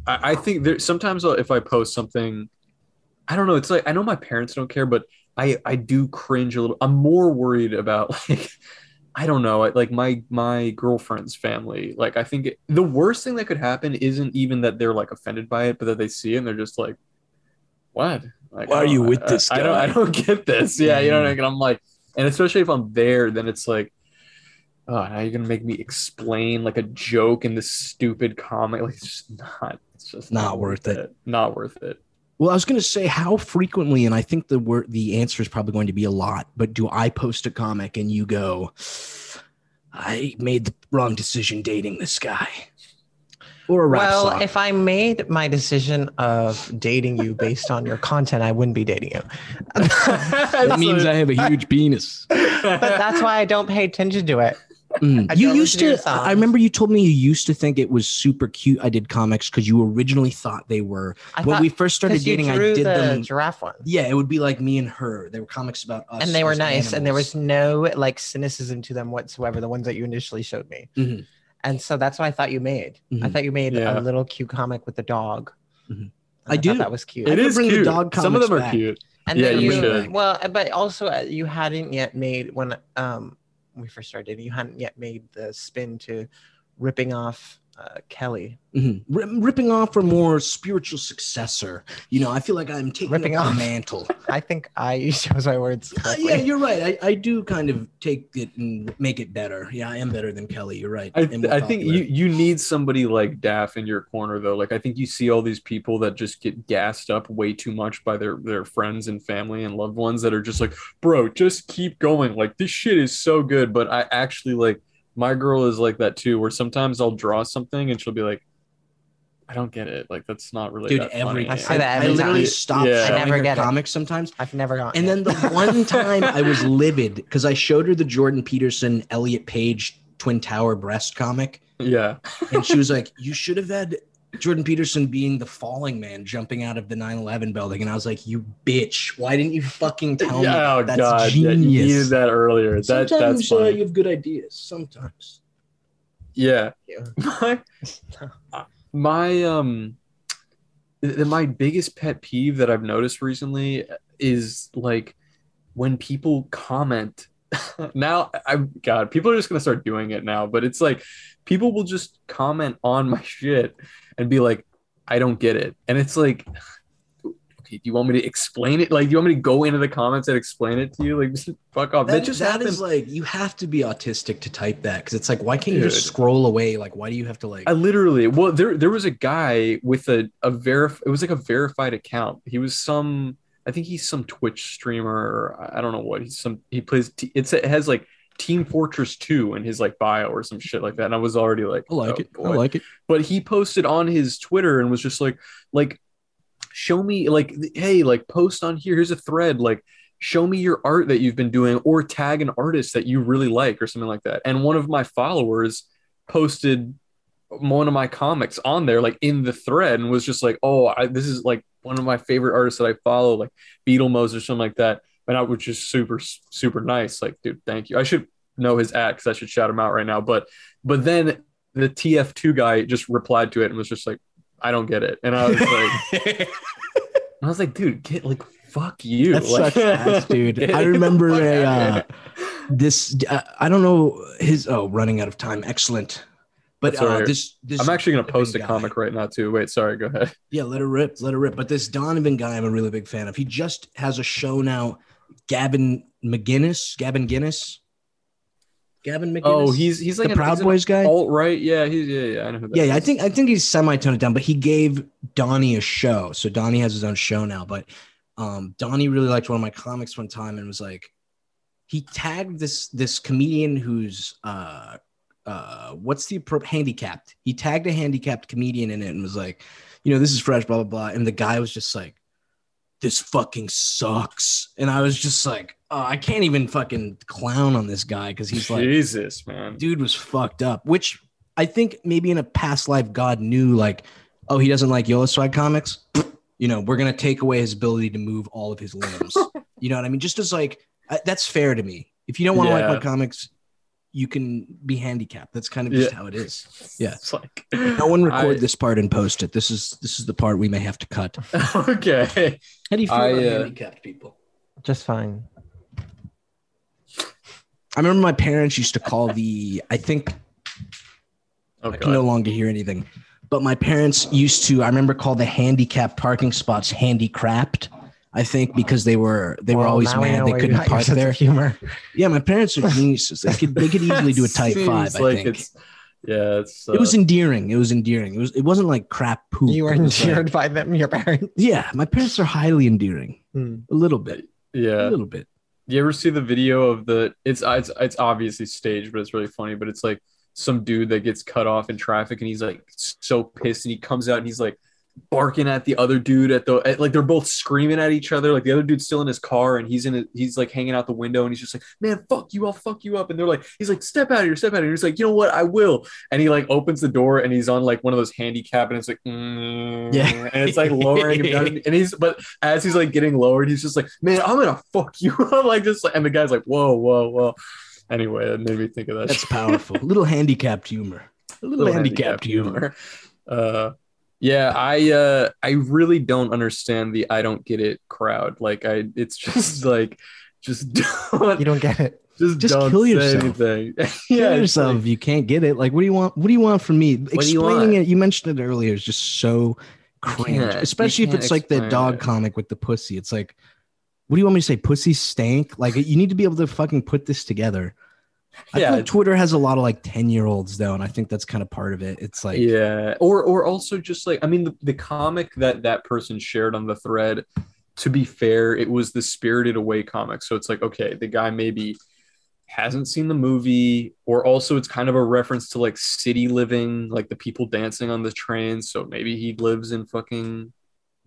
I think there sometimes if I post something, I don't know. It's like I know my parents don't care, but I I do cringe a little. I'm more worried about like I don't know. Like my my girlfriend's family. Like I think it, the worst thing that could happen isn't even that they're like offended by it, but that they see it and they're just like, what? Like, why are you with I, this guy? I don't, I don't get this. Yeah, you know what I mean? I'm like, and especially if I'm there, then it's like, oh, now you're going to make me explain like a joke in this stupid comic. Like, it's just not, it's just not, not worth it. it. Not worth it. Well, I was going to say how frequently, and I think the word, the answer is probably going to be a lot, but do I post a comic and you go, I made the wrong decision dating this guy? Or a rap well, song. If I made my decision of dating you based on your content, I wouldn't be dating you. That means I have a huge penis. But that's why I don't pay attention to it. Mm. You used to, I remember you told me you used to think it was super cute I did comics because you originally thought they were. I when thought, we first started dating, I did the them. Giraffe one. Yeah, it would be like me and her. They were comics about us. And they were nice animals. And there was no like cynicism to them whatsoever, the ones that you initially showed me. Mm-hmm. And so that's what I thought you made. Mm-hmm. I thought you made yeah. a little cute comic with a dog. Mm-hmm. I, I do. That was cute. It I is bring cute. The dog Some of them are back. Cute. And yeah, then you, you well, but also uh, you hadn't yet made when um when we first started. You hadn't yet made the spin to ripping off uh, Kelly, mm-hmm. R- ripping off her more spiritual successor. You know, I feel like I'm taking ripping off the mantle. I think I chose my words correctly. Uh, yeah, you're right. I, I do kind of take it and make it better. Yeah, I am better than Kelly. You're right. I, I think you you need somebody like Daff in your corner though. Like I think you see all these people that just get gassed up way too much by their their friends and family and loved ones that are just like, bro, just keep going. Like this shit is so good. But I actually like. My girl is like that too, where sometimes I'll draw something and she'll be like, I don't get it. Like, that's not really Dude, that every, funny. I say that every I literally time. Stopped yeah. showing I never her get comics it. Sometimes. I've never gotten And it. Then the one time I was livid because I showed her the Jordan Peterson, Elliot Page, Twin Tower breast comic. Yeah. And she was like, you should have had Jordan Peterson being the falling man jumping out of the nine eleven building. And I was like, you bitch, why didn't you fucking tell me? Oh, that's God, genius. Yeah, you needed that earlier. That, sometimes that's uh, you have good ideas. Sometimes. Yeah. yeah. My, my, um, th- my biggest pet peeve that I've noticed recently is like when people comment. Now, I God, people are just going to start doing it now, but it's like people will just comment on my shit and be like, I don't get it. And it's like, okay, do you want me to explain it? Like, do you want me to go into the comments and explain it to you? Like, just fuck off. That, that just that happened. Is like, you have to be autistic to type that because it's like, why can't Dude. You just scroll away? Like, why do you have to like... I literally, well, there there was a guy with a, a verif- it was like a verified account. He was some... I think he's some Twitch streamer. Or I don't know what he's some. He plays. T- it's, it has like Team Fortress two in his like bio or some shit like that. And I was already like, I like oh, it. Boy. I like it. But he posted on his Twitter and was just like, like, show me, like, hey, like, post on here. Here's a thread, like, show me your art that you've been doing, or tag an artist that you really like, or something like that. And one of my followers posted one of my comics on there, like in the thread, and was just like, oh, I, this is like one of my favorite artists that I follow, like Beatlemose or something like that. And I was just super, super nice. Like, dude, thank you. I should know his act because I should shout him out right now. But, but then the T F two guy just replied to it and was just like, I don't get it. And I was like, I was like, dude, get like, fuck you. That's like, such ass, dude. I remember a, uh, this, uh, I don't know his, oh, running out of time. Excellent. But uh, this, this I'm actually going to post a guy. Comic right now, too. Wait, sorry. Go ahead. Yeah, let it rip. Let it rip. But this Donovan guy, I'm a really big fan of. He just has a show now. Gavin McGinnis. Gavin Guinness. Gavin McGinnis. Oh, he's he's like the an, Proud Boys guy. Alt-right. Yeah, he's, yeah, yeah. I know who that yeah, is. Yeah, I think, I think he's semi-toned it down, but he gave Donnie a show. So Donnie has his own show now. But um, Donnie really liked one of my comics one time and was like, he tagged this, this comedian who's uh, – Uh, what's the pro- handicapped? He tagged a handicapped comedian in it and was like, you know, this is fresh, blah, blah, blah. And the guy was just like, this fucking sucks. And I was just like, oh, I can't even fucking clown on this guy because he's like, Jesus, man. Dude was fucked up, which I think maybe in a past life, God knew like, oh, he doesn't like Yolaswag comics. You know, we're going to take away his ability to move all of his limbs. You know what I mean? Just as like, I, that's fair to me. If you don't want to yeah. like my comics, you can be handicapped. That's kind of just yeah. how it is. Yeah. It's like, no one record I, this part and post it. This is, this is the part we may have to cut. Okay. How do you feel I, about uh, handicapped people? Just fine. I remember my parents used to call the, I think oh, I can God. No longer hear anything, but my parents used to, I remember call the handicapped parking spots handicrapped. I think because they were they well, were always mad they couldn't park there. Humor. Yeah, my parents are geniuses. They could they could easily do a type five. Like I think. It's, yeah, it's, uh, it was endearing. It was endearing. It was it wasn't like crap poop. You were endeared like, by them, your parents. Yeah, my parents are highly endearing. Hmm. A little bit. Yeah, a little bit. You ever see the video of the? It's it's it's obviously staged, but it's really funny. But it's like some dude that gets cut off in traffic, and he's like so pissed, and he comes out, and he's like. barking at the other dude at the at, like they're both screaming at each other. Like the other dude's still in his car and he's in a, he's like hanging out the window and he's just like, man, fuck you, I'll fuck you up. And they're like, he's like, step out of here, step out of here. He's like, you know what, I will. And he like opens the door and he's on like one of those handy cabinets, like mm, yeah, and it's like lowering him down. And he's but as he's like getting lowered, he's just like, man, I'm gonna fuck you up. Like just like, and the guy's like, whoa, whoa, whoa. Anyway, that made me think of that. That's powerful. A little handicapped humor. A little, little handicapped, handicapped humor. humor. Uh, yeah, I uh, I really don't understand the I don't get it crowd. Like I, it's just like, just don't. You don't get it. Just, just don't kill yourself. Anything. Yeah, kill yourself. Like, you can't get it. Like, what do you want? What do you want from me? Explaining you it. You mentioned it earlier. Is just so cringe, especially if it's like the dog it. comic with the pussy. It's like, what do you want me to say? Pussy stank? Like, you need to be able to fucking put this together. I yeah, think Twitter has a lot of like ten year olds though, and I think that's kind of part of it. It's like, yeah, or or also just like, I mean, the, the comic that that person shared on the thread, to be fair, it was the Spirited Away comic, so it's like, okay, the guy maybe hasn't seen the movie, or also it's kind of a reference to like city living, like the people dancing on the train, so maybe he lives in fucking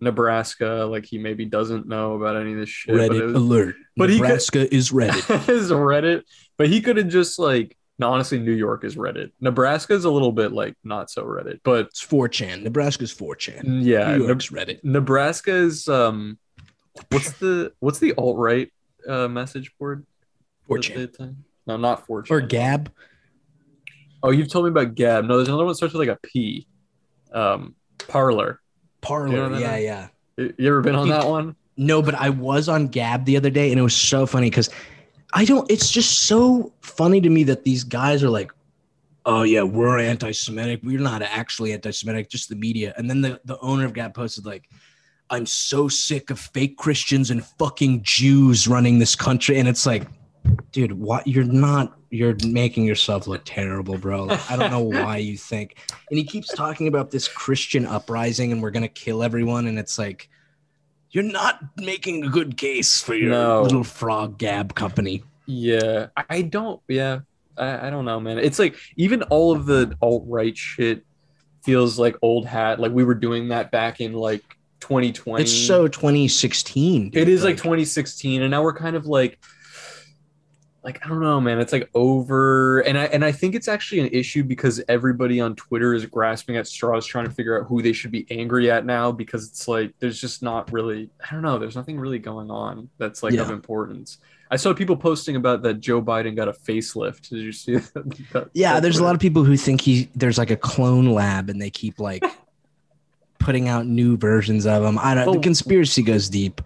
Nebraska, like he maybe doesn't know about any of this shit. Reddit but it was, alert. But Nebraska he could, is Reddit. Is Reddit. But he could have just like, no, honestly, New York is Reddit. Nebraska is a little bit like not so Reddit, but it's four chan. Nebraska's four chan. Yeah. New York's ne- Reddit. Nebraska is um what's the what's the alt-right uh message board? four chan. No, not four chan. Or Gab. Oh, you've told me about Gab. No, there's another one that starts with like a P. Um Parler. Parler, you know yeah, yeah. You ever been on that one? No, but I was on Gab the other day, and it was so funny because I don't. It's just so funny to me that these guys are like, "Oh yeah, we're anti-Semitic. We're not actually anti-Semitic, just the media." And then the, the owner of Gab posted like, "I'm so sick of fake Christians and fucking Jews running this country," and it's like, dude, what? You're not. You're making yourself look terrible, bro. Like, I don't know why you think. And he keeps talking about this Christian uprising and we're going to kill everyone. And it's like, you're not making a good case for your no. little frog Gab company. Yeah, I don't. Yeah, I, I don't know, man. It's like even all of the alt-right shit feels like old hat. Like we were doing that back in like twenty twenty. It's so twenty sixteen. Dude. It is like, like twenty sixteen. And now we're kind of like. Like, I don't know, man, it's like over. And I and I think it's actually an issue because everybody on Twitter is grasping at straws trying to figure out who they should be angry at now, because it's like there's just not really, I don't know, there's nothing really going on that's like yeah. of importance. I saw people posting about that Joe Biden got a facelift. Did you see that? that yeah, that there's Twitter. A lot of people who think he there's like a clone lab and they keep like putting out new versions of him. I don't oh. The conspiracy goes deep.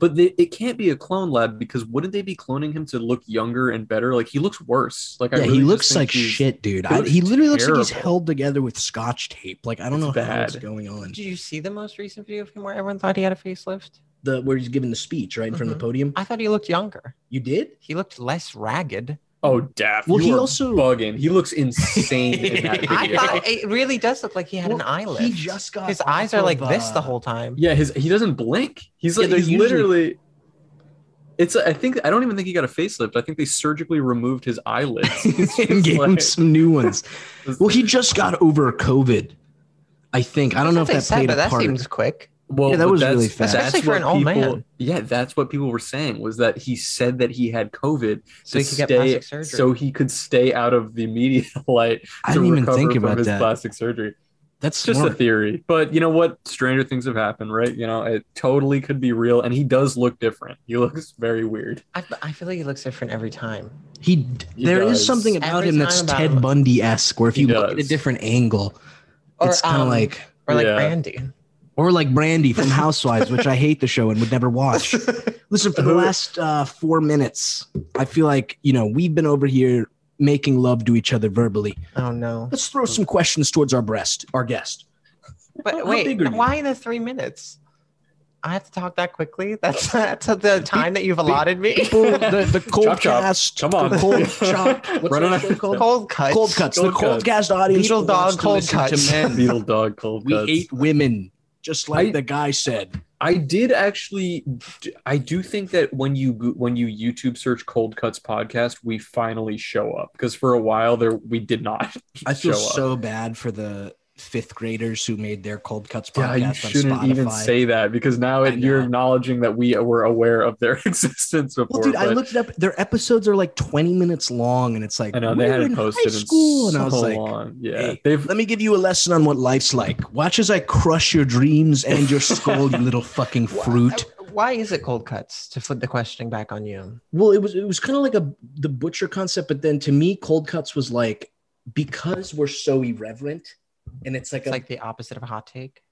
But they, it can't be a clone lab because wouldn't they be cloning him to look younger and better? Like he looks worse. Like yeah, I really he looks like shit, dude. I, he literally looks like he's held together with scotch tape. Like I don't it's know what's going on. Did you see the most recent video of him where everyone thought he had a facelift? The where he's giving the speech right in mm-hmm. front of the podium. I thought he looked younger. You did? He looked less ragged. Oh, Daft. Well, you he are also bugging. He looks insane in that video. I thought it really does look like he had well, an eye lift. He just got his eyes are like of, uh... this the whole time. Yeah, his he doesn't blink. He's like yeah, he's usually... literally. It's a, I think I don't even think he got a facelift. I think they surgically removed his eyelids and gave like... him some new ones. Well, he just got over COVID. I think I don't that's know if that said, played but a that part. That seems quick. Well, yeah, that was really fast. Especially for an old man. Yeah, that's what people were saying was that he said that he had COVID so he could get plastic surgery, so he could stay out of the media light. I didn't even think about his plastic surgery. That's just a theory, but you know what? Stranger things have happened, right? You know, it totally could be real, and he does look different. He looks very weird. I, I feel like he looks different every time. He, he there does. Is something about every him that's about Ted Bundy-esque, where if you does. Look at a different angle, or, it's kind of um, like or like yeah. Brandy. Or like Brandy from Housewives, which I hate the show and would never watch. Listen, for the last uh, four minutes, I feel like, you know, we've been over here making love to each other verbally. Oh, no. Let's throw some questions towards our breast, our guest. But how, wait, how why the three minutes? I have to talk that quickly? That's that's the time that you've allotted me? People, the, the cold chop, cast. Chop. Come on. The cold chop. What's that called? Cold Cuts. Cold Cuts. Cold the cold cuts. Cast audience. Beetle Dog Cold Cuts. Beetle Dog Cold Cuts. We hate women. Just like I, the guy said, I did actually. I do think that when you when you YouTube search Cold Cuts podcast, we finally show up because for a while there we did not. I feel show up. So bad for the fifth graders who made their Cold Cuts podcast. Yeah, you shouldn't on Spotify. Even say that, because now it, you're acknowledging that we were aware of their existence before. Well, dude, I looked it up. Their episodes are like twenty minutes long, and it's like, I know they had it posted in school, and I was like, yeah, hey, let me give you a lesson on what life's like. Watch as I crush your dreams and your skull, you little fucking fruit. Why is it Cold Cuts? To flip the question back on you. Well, it was it was kind of like a the butcher concept, but then to me, Cold Cuts was like, because we're so irreverent. And it's like it's a, like the opposite of a hot take.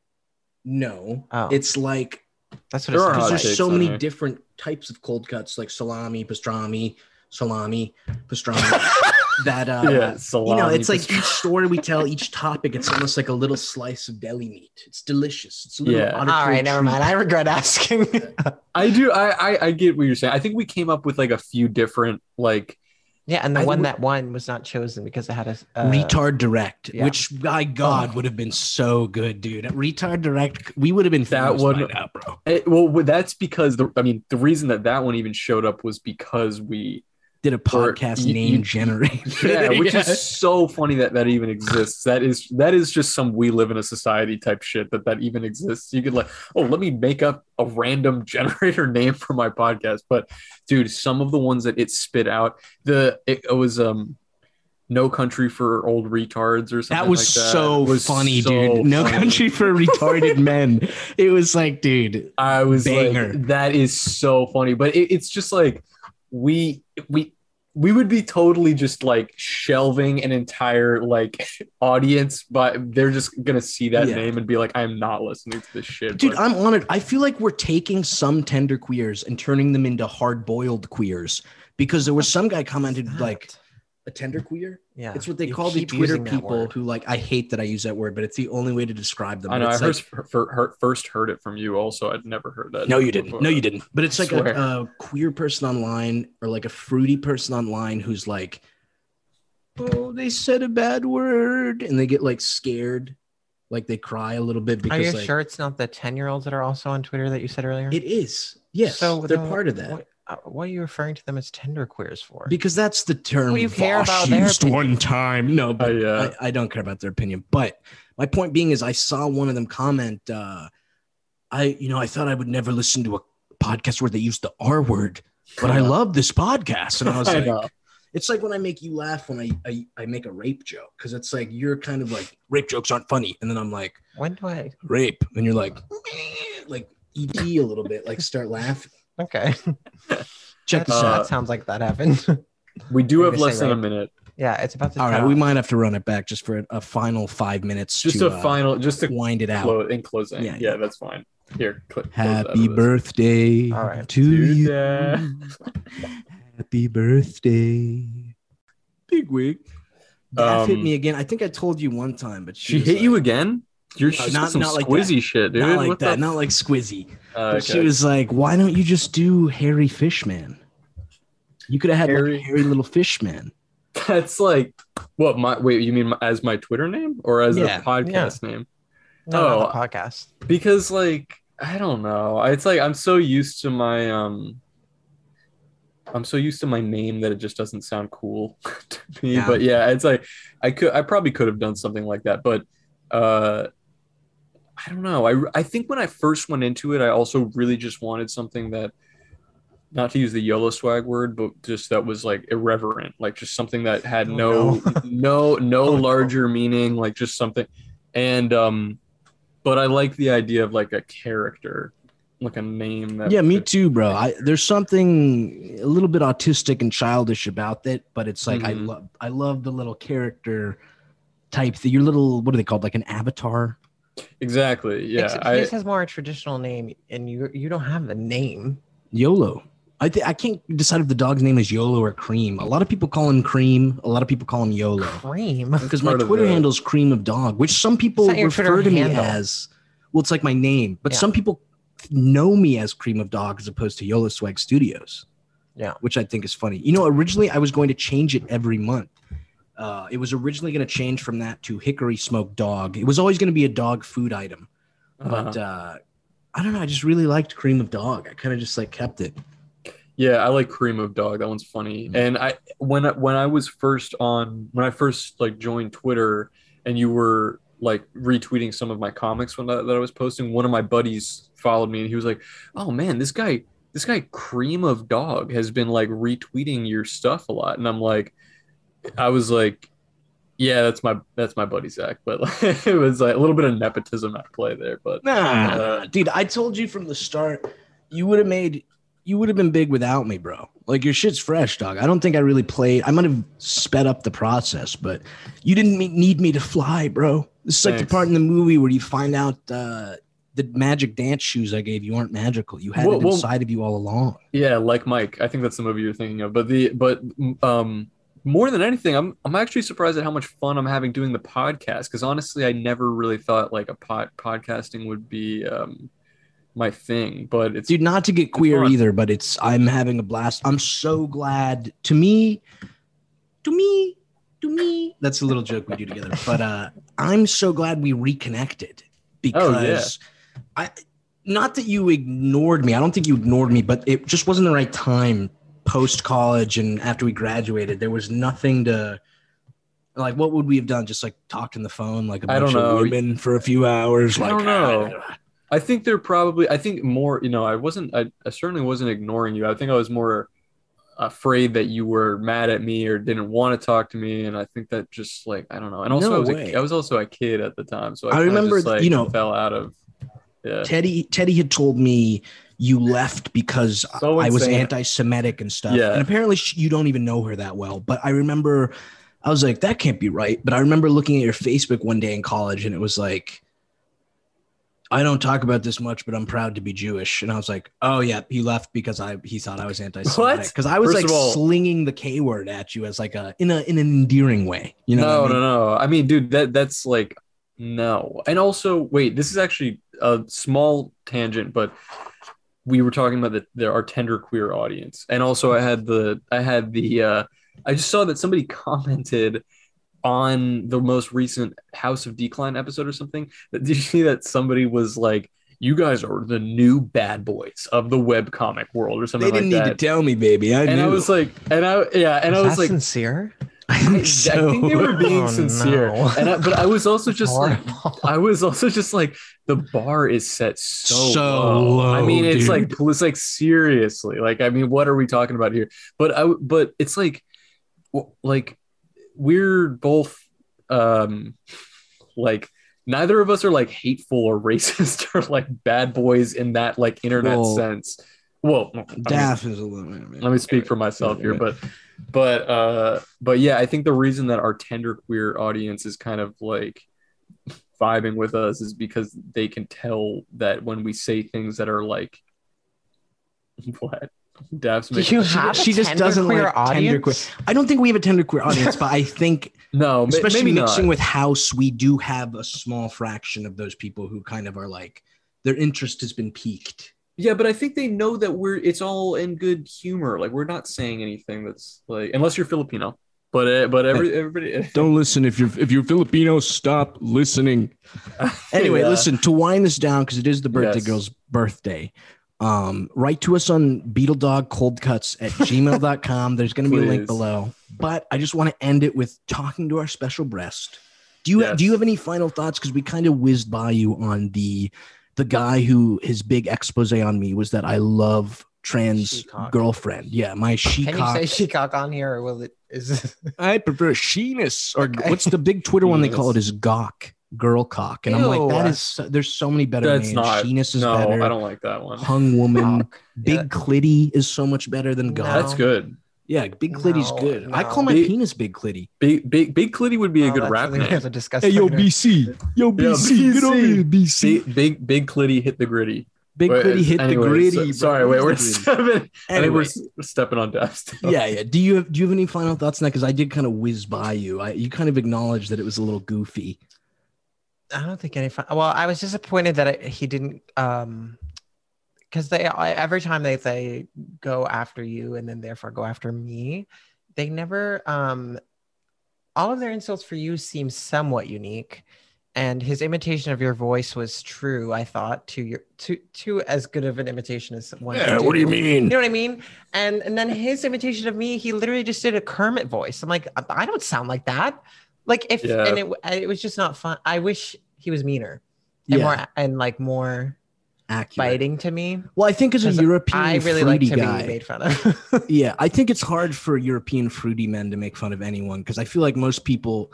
No, oh. It's like that's what. There it's are there's so many there. different types of cold cuts, like salami, pastrami, salami, pastrami. that uh, yeah, salami, you know, it's pastrami. Like each story we tell, each topic, it's almost like a little slice of deli meat. It's delicious. It's a little yeah. All right, treat. Never mind. I regret asking. I do. I, I I get what you're saying. I think we came up with like a few different like. Yeah, and the I, one that won was not chosen because it had a... Uh, Retard Direct, yeah. Which, by God, oh. would have been so good, dude. At Retard Direct, we would have been... That one, by now, bro. It, well, that's because... the I mean, the reason that that one even showed up was because we... Did a podcast were, name you, generator. Yeah, which yeah. is so funny that that even exists. That is that is just some we live in a society type shit that that even exists. You could like, oh, let me make up a random generator name for my podcast. But dude, some of the ones that it spit out, the it, it was um, No Country for Old Retards or something. That was like that. so was funny, so dude. Funny. No Country for Retarded Men. It was like, dude, I was banger. Like, that is so funny. But it, it's just like. We we we would be totally just like shelving an entire like audience, but they're just gonna see that yeah. name and be like, I'm not listening to this shit, dude. But. I'm honored. I feel like we're taking some tender queers and turning them into hard boiled queers, because there was some guy commented like a tender queer. Yeah, it's what they you call the Twitter people who like. I hate that I use that word, but it's the only way to describe them. I know. I like, first, first heard it from you. Also, I'd never heard that. No, you didn't. Before. No, you didn't. But it's like a, a queer person online, or like a fruity person online who's like, "Oh, they said a bad word," and they get like scared, like they cry a little bit. Because, are you like, sure it's not the ten-year-olds that are also on Twitter that you said earlier? It is. Yes, so they're the, part of that. What, What are you referring to them as tender queers for? Because that's the term we care about used one time. No, but I, uh, I, I don't care about their opinion. But my point being is I saw one of them comment, uh, I, you know, I thought I would never listen to a podcast where they used the R word, but I love this podcast. And I was like, I it's like when I make you laugh when I, I, I make a rape joke. Because it's like, you're kind of like, rape jokes aren't funny. And then I'm like, when do I? Rape. And you're like, like E T a little bit, like start laughing. Okay. Check this uh, out. That sounds like that happened. We do have less than right. a minute. Yeah, it's about to. All right, we might have to run it back just for a, a final five minutes. Just to, a final, uh, just to wind it clo- out in closing. Yeah, yeah, yeah, that's fine. Here, click. Happy birthday All right. to do you. Happy birthday, Big Wig. Daph um, hit me again. I think I told you one time, but she, she hit like, you again. You're uh, not, some not like squizzy that. Shit, dude. Not like what that. The... Not like squizzy. Uh, okay. She was like, "Why don't you just do Hairy Fishman? You could have had Hairy, like, Hairy Little Fishman." That's like what? My wait, you mean my, as my Twitter name or as yeah. a podcast yeah. name? No, oh, podcast. Because like I don't know. It's like I'm so used to my um. I'm so used to my name that it just doesn't sound cool to me. Yeah. But yeah, it's like I could. I probably could have done something like that, but uh. I don't know. I, I think when I first went into it, I also really just wanted something that, not to use the YOLO swag word, but just that was like irreverent, like just something that had oh, no, no, no, no oh, larger no. meaning, like just something. And, um, but I like the idea of like a character, like a name. That yeah, me too, bro. I, there's something a little bit autistic and childish about it, but it's like, mm-hmm. I love, I love the little character type that your little, what are they called? Like an avatar. Exactly. Yeah. Except I, this has more a traditional name, and you you don't have a name. YOLO. I th- I can't decide if the dog's name is YOLO or Cream. A lot of people call him Cream. A lot of people call him YOLO. Cream. Because my Twitter handle is Cream of Dog, which some people refer to me as. Well, it's like my name, but yeah. some people know me as Cream of Dog as opposed to YOLO Swag Studios. Yeah, which I think is funny. You know, originally I was going to change it every month. Uh, it was originally going to change from that to Hickory Smoked Dog. It was always going to be a dog food item. But uh-huh. uh, I don't know. I just really liked Cream of Dog. I kind of just like kept it. Yeah, I like Cream of Dog. That one's funny. Mm-hmm. And I when, when I was first on, when I first like joined Twitter and you were like retweeting some of my comics when I, that I was posting, one of my buddies followed me and he was like, "Oh man, this guy, this guy Cream of Dog has been like retweeting your stuff a lot." And I'm like, I was like, yeah, that's my that's my buddy Zach, but like, it was like a little bit of nepotism at play there. But nah, uh, dude, I told you from the start, you would have made, you would have been big without me, bro. Like your shit's fresh, dog. I don't think I really played. I might have sped up the process, but you didn't need me to fly, bro. This is like Thanks. The part in the movie where you find out uh, the magic dance shoes I gave you aren't magical. You had well, it inside well, of you all along. Yeah, like Mike. I think that's the movie you're thinking of. But the but um. More than anything, I'm I'm actually surprised at how much fun I'm having doing the podcast, because honestly, I never really thought like a pod podcasting would be um, my thing. But it's dude, not to get queer either, but it's I'm having a blast. I'm so glad. To me, to me, to me. That's a little joke we do together. But uh, I'm so glad we reconnected, because oh, yeah. I not that you ignored me. I don't think you ignored me, but it just wasn't the right time. Post college and after we graduated, there was nothing to like. What would we have done? Just like talked on the phone, like a bunch I don't know. of women for a few hours. I like, don't know. I think they're probably. I think more. You know, I wasn't. I, I certainly wasn't ignoring you. I think I was more afraid that you were mad at me or didn't want to talk to me, and I think that just like I don't know. And also, no I, was a, I was also a kid at the time, so I, I remember just, like, you know fell out of. Yeah. Teddy Teddy had told me you left because so I was anti-Semitic and stuff. Yeah. And apparently she, you don't even know her that well. But I remember I was like, that can't be right. But I remember looking at your Facebook one day in college and it was like, I don't talk about this much, but I'm proud to be Jewish. And I was like, oh, yeah, he left because I he thought I was anti-Semitic. Because I was First like all, slinging the K word at you as like a in, a, in an endearing way. You know? No, I mean? no, no. I mean, dude, that that's like, no. And also, wait, this is actually a small tangent, but we were talking about the, the our tender queer audience. And also I had the, I had the, uh, I just saw that somebody commented on the most recent House of Decline episode or something. Did you see that somebody was like, you guys are the new bad boys of the webcomic world or something like that? They didn't need to tell me, baby. I knew. And I was like, and I, yeah. And I was like, sincere. I, so. I think they were being oh, sincere, no. and I, but I was also just like, I was also just like, the bar is set so, so low. low. I mean, it's dude. like, it's like seriously, like, I mean, what are we talking about here? But I, but it's like, like, we're both, um, like, neither of us are like hateful or racist or like bad boys in that like internet well, sense. Well, Daff is a little. Man. Let me speak for myself yeah, here, yeah. but. But uh, but yeah, I think the reason that our tender queer audience is kind of like vibing with us is because they can tell that when we say things that are like, what? Daph's making you have she, she just doesn't like audience? Tender queer. I don't think we have a tender queer audience, but I think no, especially maybe mixing not. with House, we do have a small fraction of those people who kind of are like their interest has been piqued. Yeah, but I think they know that we're it's all in good humor. Like we're not saying anything that's like unless you're Filipino. But uh, but every everybody don't listen if you're if you're Filipino, stop listening. Anyway, yeah. Listen, to wind this down because it is the birthday yes. girl's birthday. Um, write to us on beetledogcoldcuts at gmail dot com. There's going to be a link below. But I just want to end it with talking to our special breast. Do you yes. have, do you have any final thoughts? Because we kind of whizzed by you on the. The guy who his big expose on me was that I love trans she-cock. girlfriend. Yeah, my she-cock. Can you say she-cock on here or will it? Is this... I prefer she-ness or okay. What's the big Twitter one they call it is gawk, girl cock. And ew. I'm like, that is, so, there's so many better That's names. Not, she-ness is no, better. No, I don't like that one. Hung woman. Gawk. Big yeah. clitty is so much better than gawk. That's good. Yeah, big clitty's no, good. No. I call my big, penis big clitty. Big big big clitty would be oh, a good rap name. Hey, yo, B C. Yo, B C. Get over here, B C. Big, big big clitty hit the gritty. Big wait, clitty hit anyway, the gritty. So, sorry, wait, we're stepping. Anyway. I think we're stepping on dust. Yeah, yeah. Do you have do you have any final thoughts on that? Because I did kind of whiz by you. I, you kind of acknowledged that it was a little goofy. I don't think any. Fun, well, I was disappointed that it, he didn't. Um, Because they every time they say go after you and then therefore go after me, they never um, all of their insults for you seem somewhat unique, and his imitation of your voice was true. I thought to your to to as good of an imitation as one. Yeah, do. What do you mean? You know what I mean? And and then his imitation of me, he literally just did a Kermit voice. I'm like, I don't sound like that. Like if yeah. and it it was just not fun. I wish he was meaner and yeah. more and like more accurate, biting to me. Well, I think as a European I really like to guy, be made fun of. Yeah, I think it's hard for European fruity men to make fun of anyone because I feel like most people.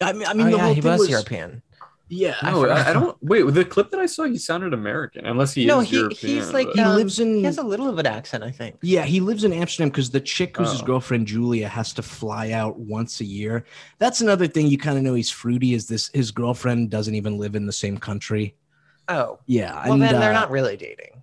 I mean, I mean, oh, the yeah, whole he thing was, was European. Yeah, no, I, I don't. Wait, the clip that I saw, he sounded American, unless he no, is he, European. No, he's like but. he lives in. He has a little of an accent, I think. Yeah, he lives in Amsterdam because the chick who's oh. his girlfriend, Julia, has to fly out once a year. That's another thing you kind of know he's fruity. Is this his girlfriend doesn't even live in the same country? Oh, yeah. Well, and, then uh, they're not really dating.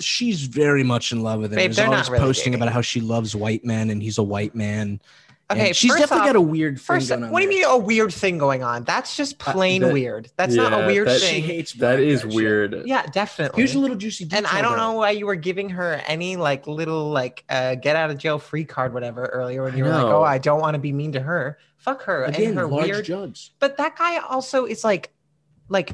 She's very much in love with him. Babe, they're always not really posting dating. About how she loves white men and he's a white man. Okay, and she's definitely off, got a weird thing first, going on. What do you mean a weird thing going on? That's just plain uh, that, weird. That's yeah, not a weird that, thing. She hates that is shit. Weird. Yeah, definitely. Here's a little juicy detail. And I don't know why you were giving her any like little like uh, get out of jail free card whatever earlier when you were like, oh, I don't want to be mean to her. Fuck her. Again, and her large weird jugs. But that guy also is like, like.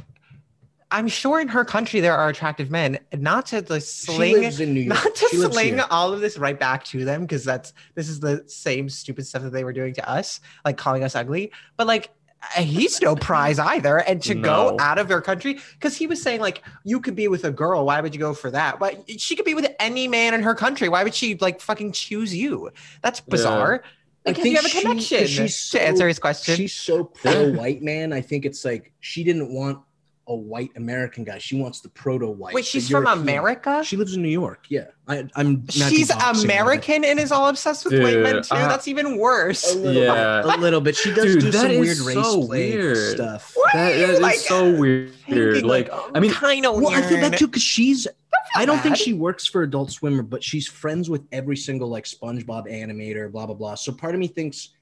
I'm sure in her country there are attractive men. Not to like, sling, she lives in New York. Not to she sling all of this right back to them because that's this is the same stupid stuff that they were doing to us, like calling us ugly. But like, he's no prize either. And to no. go out of their country because he was saying like, you could be with a girl. Why would you go for that? But she could be with any man in her country. Why would she like fucking choose you? That's bizarre. Yeah. Like, I think you have a connection. She, so, to answer his question, she's so pro white man. I think it's like she didn't want a white American guy. She wants the proto-white. Wait, she's from America? She lives in New York. Yeah. I, I'm. She's American and is all obsessed with white men too. Uh, That's even worse. A little, yeah. a little bit. She does Dude, do some weird race so play weird. Stuff. What that you, that like, is so weird. Thinking, like, like, I mean, kind of. Well, weird. I feel that too because she's. I don't think she works for Adult Swimmer, but she's friends with every single like SpongeBob animator, blah blah blah. So part of me thinks,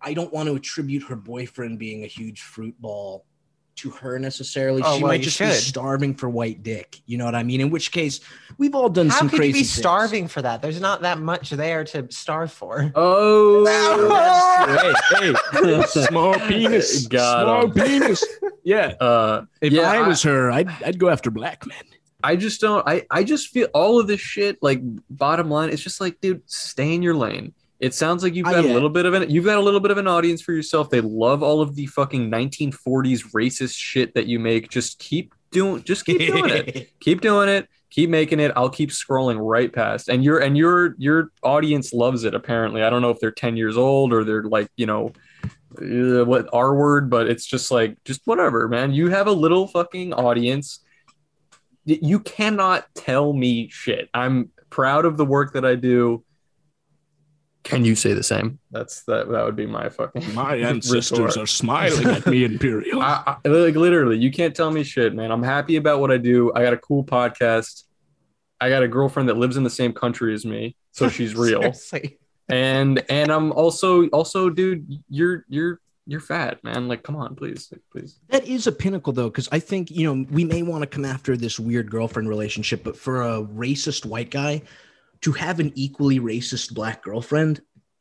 I don't want to attribute her boyfriend being a huge fruit ball to her necessarily. Oh, she well, might just should. be starving for white dick. You know what I mean? In which case, we've all done How some crazy things. How could you be starving things. for that? There's not that much there to starve for. Oh. Hey, hey. Small penis. Got Small him. penis. Yeah. Uh, if yeah, I was her, I'd, I'd go after black men. I just don't. I, I just feel all of this shit, like bottom line, it's just like, dude, stay in your lane. It sounds like you've got oh, yeah. a little bit of an you've got a little bit of an audience for yourself. They love all of the fucking nineteen forties racist shit that you make. Just keep doing just keep doing it. Keep doing it. Keep making it. I'll keep scrolling right past. And your and your your audience loves it apparently. I don't know if they're ten years old or they're like, you know, uh, what R word, but it's just like just whatever, man. You have a little fucking audience. You cannot tell me shit. I'm proud of the work that I do. Can you say the same? That's that. That would be my fucking. My ancestors are smiling at me, Imperial. I, I, like literally, you can't tell me shit, man. I'm happy about what I do. I got a cool podcast. I got a girlfriend that lives in the same country as me, so she's real. and and I'm also also, dude, you're you're you're fat, man. Like, come on, please, like, please. That is a pinnacle, though, because I think you know we may want to come after this weird girlfriend relationship, but for a racist white guy to have an equally racist black girlfriend,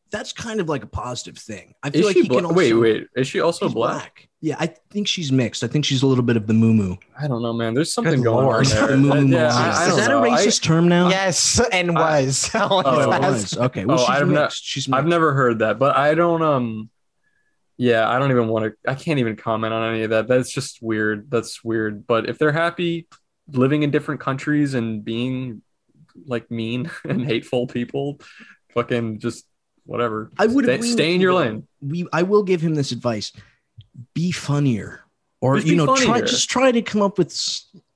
that's kind of like a positive thing. I feel is like he bla- can also, wait, wait, is she also black? black? Yeah, I think she's mixed. I think she's a little bit of the muumuu. I don't know, man. There's something Good going Lord. on there. Moo -moo yeah, I, I is that know. a racist I, term now? Yes, and was. I, oh, it was. Okay. Well, oh, she's, I've mixed. Not, she's mixed. I've never heard that, but I don't. Um, yeah, I don't even want to. I can't even comment on any of that. That's just weird. That's weird. But if they're happy living in different countries and being like mean and hateful people, fucking just whatever. I would stay, stay in your lane. We, I will give him this advice: be funnier, or just you know, funnier. try just try to come up with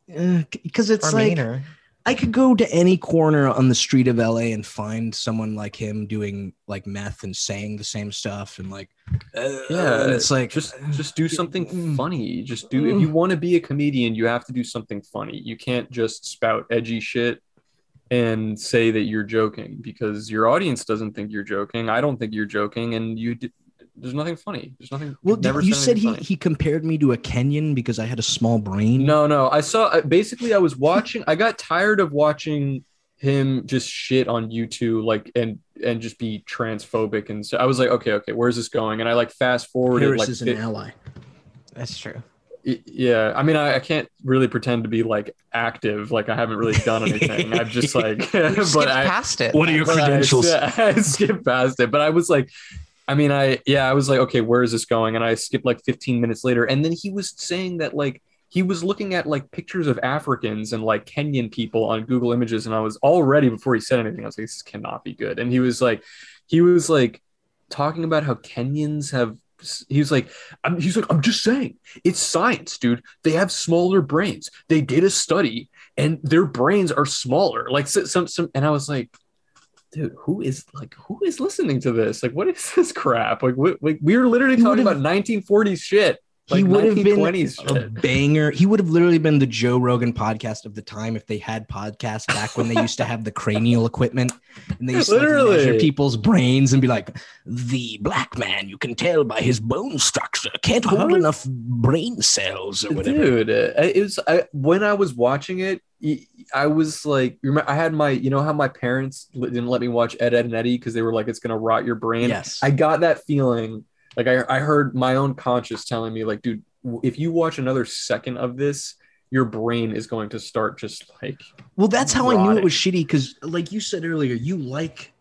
because uh, it's or like meaner. I could go to any corner on the street of L A and find someone like him doing like meth and saying the same stuff and like uh, yeah. And it's like just just do something mm, funny. Just do mm. If you want to be a comedian, you have to do something funny. You can't just spout edgy shit and say that you're joking because your audience doesn't think you're joking. I don't think you're joking, and you d- there's nothing funny. There's nothing. Well, never you said he, he compared me to a Kenyan because I had a small brain. No, no, I saw. Basically, I was watching. I got tired of watching him just shit on YouTube, like and and just be transphobic, and so I was like, okay, okay, where's this going? And I like fast forwarded. Paris like, is an it, ally. That's true. Yeah, I mean, I, I can't really pretend to be like active. Like I haven't really done anything. I've just like, but I skipped past it. What are your credentials? I, I skipped past it, but I was like, I mean, I, yeah, I was like, okay, where is this going? And I skipped like fifteen minutes later. And then he was saying that, like, he was looking at like pictures of Africans and like Kenyan people on Google Images. And I was already, before he said anything, I was like, this cannot be good. And he was like, he was like talking about how Kenyans have, he was like, I'm, he's like, I'm just saying, it's science, dude. They have smaller brains. They did a study and their brains are smaller. Like some, some, and I was like, dude, who is like, who is listening to this? Like, what is this crap? Like, we, like, we were literally he talking about nineteen forties shit. Like, he would have been a banger. He would have literally been the Joe Rogan podcast of the time if they had podcasts back when they used to have the cranial equipment and they used literally. to like measure people's brains and be like, the black man, you can tell by his bone structure, can't hold huh? enough brain cells or whatever. Dude, it was I, when I was watching it, I was like, remember, I had my, you know how my parents didn't let me watch Ed, Ed and Eddie because they were like, it's going to rot your brain. Yes. I got that feeling. Like I, I heard my own conscience telling me like, dude, if you watch another second of this, your brain is going to start just like. Well, that's how rotting. I knew it was shitty because like you said earlier, you like,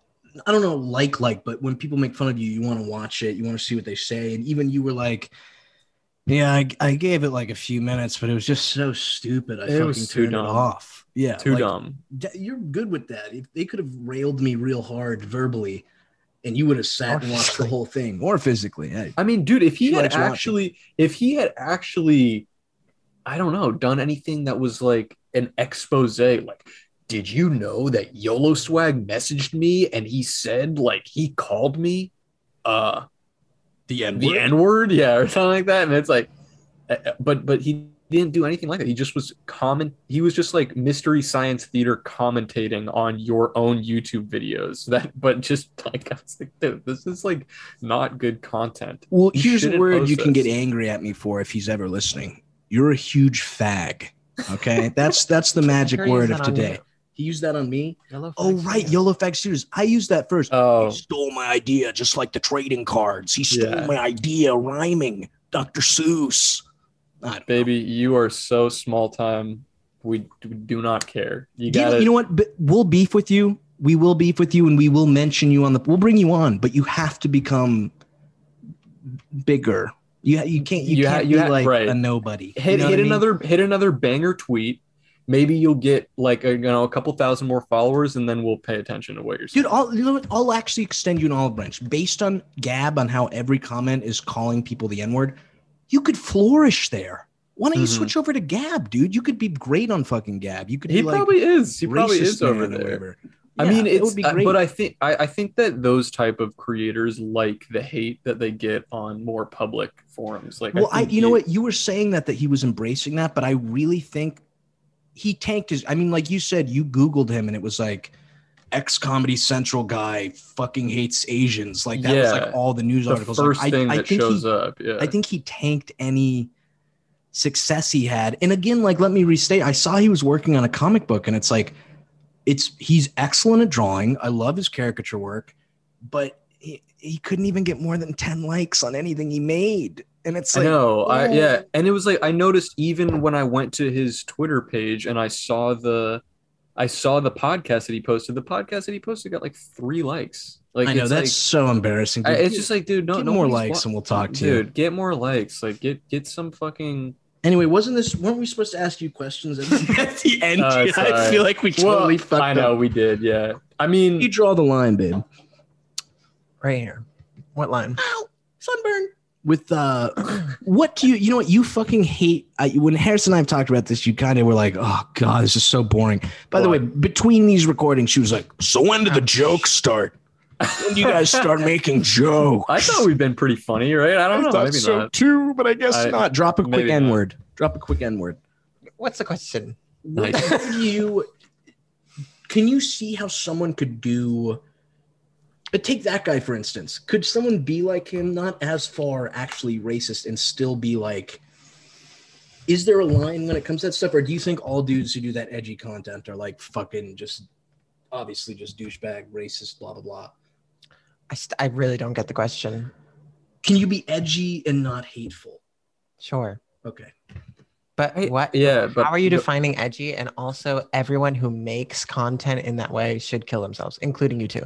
I don't know, like, like, but when people make fun of you, you want to watch it. You want to see what they say. And even you were like, yeah, I, I gave it like a few minutes, but it was just so stupid. I it fucking was too turned dumb. it off. Yeah. Too like, dumb. D- you're good with that. If they could have railed me real hard verbally. And you would have sat and watched the whole thing, or physically. Hey. I mean, dude, if he had actually, watching. if he had actually, I don't know, done anything that was like an expose, like, did you know that YOLO Swag messaged me and he said, like, he called me, uh, the N the N word, yeah, or something like that, and it's like, but but he didn't do anything like that. He just was comment. He was just like mystery science theater commentating on your own YouTube videos. That, but just like I was like, dude, this is like not good content. Well, you here's a word you this. can get angry at me for if he's ever listening. You're a huge fag. Okay, that's that's the magic word of today. He used that on me. Yellow oh, fags, right. Yeah. YOLO Fags Studios. I used that first. Oh. He stole my idea, just like the trading cards. He stole yeah. my idea, rhyming. Doctor Seuss. Baby, know. you are so small time. We do not care. You got. You, you know what? We'll beef with you. We will beef with you, and we will mention you on the. We'll bring you on, but you have to become bigger. You you can't you, you can't ha, you be ha, like right. a nobody. Hit, you know hit another mean? hit another banger tweet. Maybe you'll get like a, you know a couple thousand more followers, and then we'll pay attention to what you're saying. Dude, I'll you know what? I'll actually extend you an olive branch based on Gab on how every comment is calling people the N word. You could flourish there. Why don't you mm-hmm. switch over to Gab, dude? You could be great on fucking Gab. You could. He be like probably is. He probably is over there. Yeah, I mean, it's, it would be great. Uh, but I think I, I think that those type of creators like the hate that they get on more public forums. Like, well, I, I you he, know what you were saying that that he was embracing that, but I really think he tanked his. I mean, like you said, you Googled him and it was like ex Comedy Central guy fucking hates Asians. Like that yeah. was like all the news the articles. First like, thing I, I that think shows he, up. Yeah. I think he tanked any success he had. And again, like, let me restate. I saw he was working on a comic book and it's like, it's, he's excellent at drawing. I love his caricature work, but he, he couldn't even get more than ten likes on anything he made. And it's like, I know, oh. I, yeah. And it was like, I noticed even when I went to his Twitter page and I saw the, I saw the podcast that he posted. The podcast that he posted got like three likes. Like, I know that's like, so embarrassing. I, it's just like, dude, no, get more likes wa- and we'll talk to you. Dude, get more likes. Like, get get some fucking. Anyway, wasn't this? Weren't we supposed to ask you questions at the end? Uh, I feel like we totally well, fucked up. I know up. we did. Yeah. I mean, you draw the line, babe. Right here. What line? Ow, sunburn. With uh, what do you, you know what you fucking hate? I, when Harris and I have talked about this, you kind of were like, oh God, this is so boring. By what? the way, between these recordings, she was like, so when did the jokes start? When do you guys start making jokes? I thought we've been pretty funny, right? I don't I know. Thought maybe so not. too, but I guess I, not. Drop a quick N word. Drop a quick N word. What's the question? Nice. you, can you see how someone could do... But take that guy, for instance. Could someone be like him, not as far actually racist, and still be like, is there a line when it comes to that stuff? Or do you think all dudes who do that edgy content are like fucking just obviously just douchebag, racist, blah, blah, blah? I, st- I really don't get the question. Can you be edgy and not hateful? Sure. Okay. But I, what? Yeah. But, how are you defining edgy? And also, everyone who makes content in that way should kill themselves, including you two.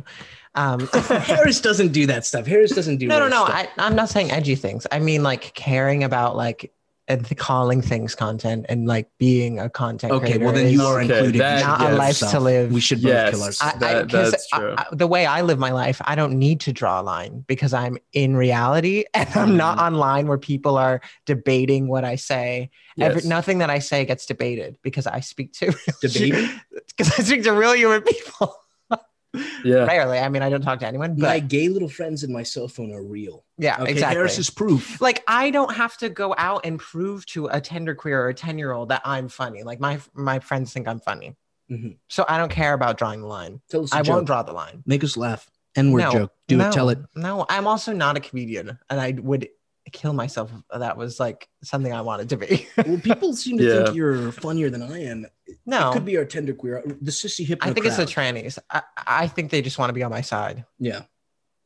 Um, Harris doesn't do that stuff. Harris doesn't do. No, that no, no. Stuff. I, I'm not saying edgy things. I mean, like caring about like and calling things content and like being a content. Okay, creator well then you are included. Okay, that, not yes, a life stuff. to live. We should both yes, kill ourselves. I, I, that, that's I, true. I, the way I live my life, I don't need to draw a line because I'm in reality and I'm mm-hmm. not online where people are debating what I say. Yes. Every, nothing that I say gets debated because I speak to debate because I speak to real human people. Yeah. Rarely. I mean, I don't talk to anyone. But my gay little friends and my cell phone are real. Yeah, okay, exactly. Harris is proof. Like, I don't have to go out and prove to a tenderqueer or a ten-year-old that I'm funny. Like, my my friends think I'm funny. Mm-hmm. So I don't care about drawing the line. Tell us a I joke. won't draw the line. Make us laugh. N-word no, joke. Do no, it, tell it. No, I'm also not a comedian. And I would kill myself if that was, like, something I wanted to be. Well, people seem to yeah. think you're funnier than I am. No, it could be our tender queer, the sissy hypno. I think crowd. It's the trannies. I, I think they just want to be on my side. Yeah,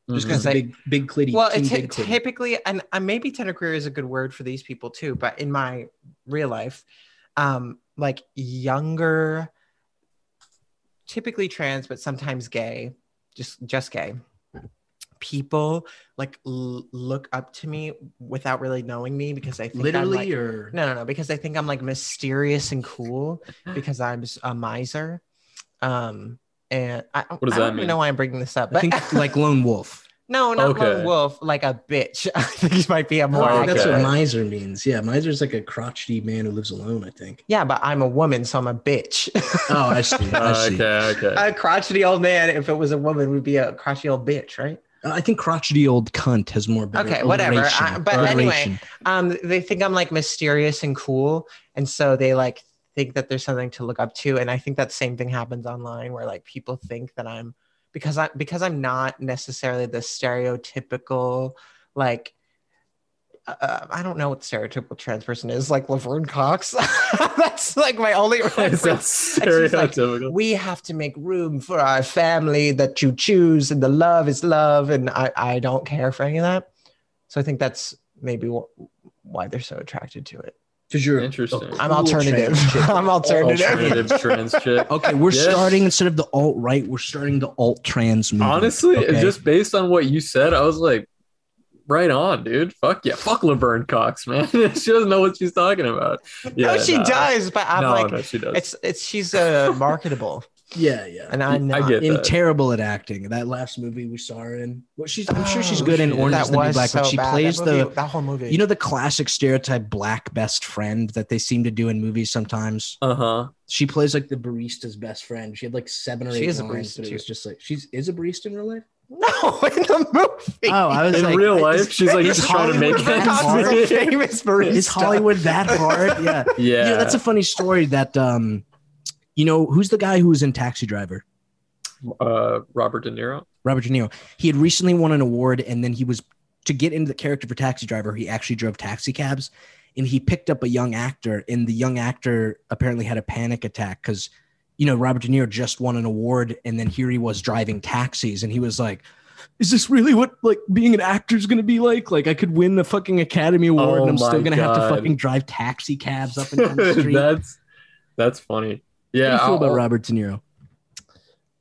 mm-hmm. just because big, big clitty. Well, it's t- typically, and uh, maybe tender queer is a good word for these people too. But in my real life, um, like younger, typically trans, but sometimes gay, just just gay people like l- look up to me without really knowing me because I think literally I'm like, or no no no because I think I'm like mysterious and cool because I'm a miser um and I, what does I that don't mean? Even know why I'm bringing this up but I think like lone wolf no not okay. lone wolf like a bitch I think you might be a more oh, that's what miser means yeah miser's like a crotchety man who lives alone I think yeah but I'm a woman so I'm a bitch oh I see, I see. Uh, okay okay a crotchety old man if it was a woman would be a crotchety old bitch right I think crotchety old cunt has more. Better okay, whatever. I, but alliteration. Anyway, um, they think I'm like mysterious and cool. And so they like think that there's something to look up to. And I think that same thing happens online where like people think that I'm because I because I'm not necessarily the stereotypical, like, uh, I don't know what stereotypical trans person is like Laverne Cox. That's like my only reference. Like, we have to make room for our family that you choose and the love is love. And I, I don't care for any of that. So I think that's maybe wh- why they're so attracted to it. Because you're interesting. I'm alternative. I'm alternative. Alternative trans chick. Okay, we're yes. starting instead of the alt right, we're starting the alt trans movement. Honestly, okay. Just based on what you said, I was like, right on, dude. Fuck yeah. Fuck Laverne Cox, man. She doesn't know what she's talking about. Yeah, no, she nah. does, but I'm no, like, no, she does. It's it's she's uh, marketable. yeah, yeah. And I'm not in terrible at acting. That last movie we saw her in. Well, she's I'm oh, sure she's good in Orange Is the New Black, so but she bad. plays that movie, the that whole movie. You know the classic stereotype black best friend that they seem to do in movies sometimes. Uh huh. She plays like the barista's best friend. She had like seven or she eight. She is lines, a barista. She was just like she's is a barista in real life. No, in the movie. Oh, I was in like, real life, is, she's like just Hollywood trying to make that famous barista. Is Hollywood that hard? Yeah, yeah. You know, that's a funny story. That um, you know, who's the guy who was in Taxi Driver? Uh, Robert De Niro. Robert De Niro. He had recently won an award, and then he was to get into the character for Taxi Driver. He actually drove taxi cabs, and he picked up a young actor, and the young actor apparently had a panic attack because. You know, Robert De Niro just won an award, and then here he was driving taxis, and he was like, "Is this really what like being an actor is going to be like? Like, I could win the fucking Academy Award, oh and I'm still going to have to fucking drive taxi cabs up and down the street." that's that's funny. Yeah, how do you feel about Robert De Niro?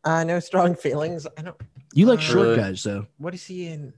Uh, no strong feelings. I don't. You like uh, short really? guys, though. What is he in?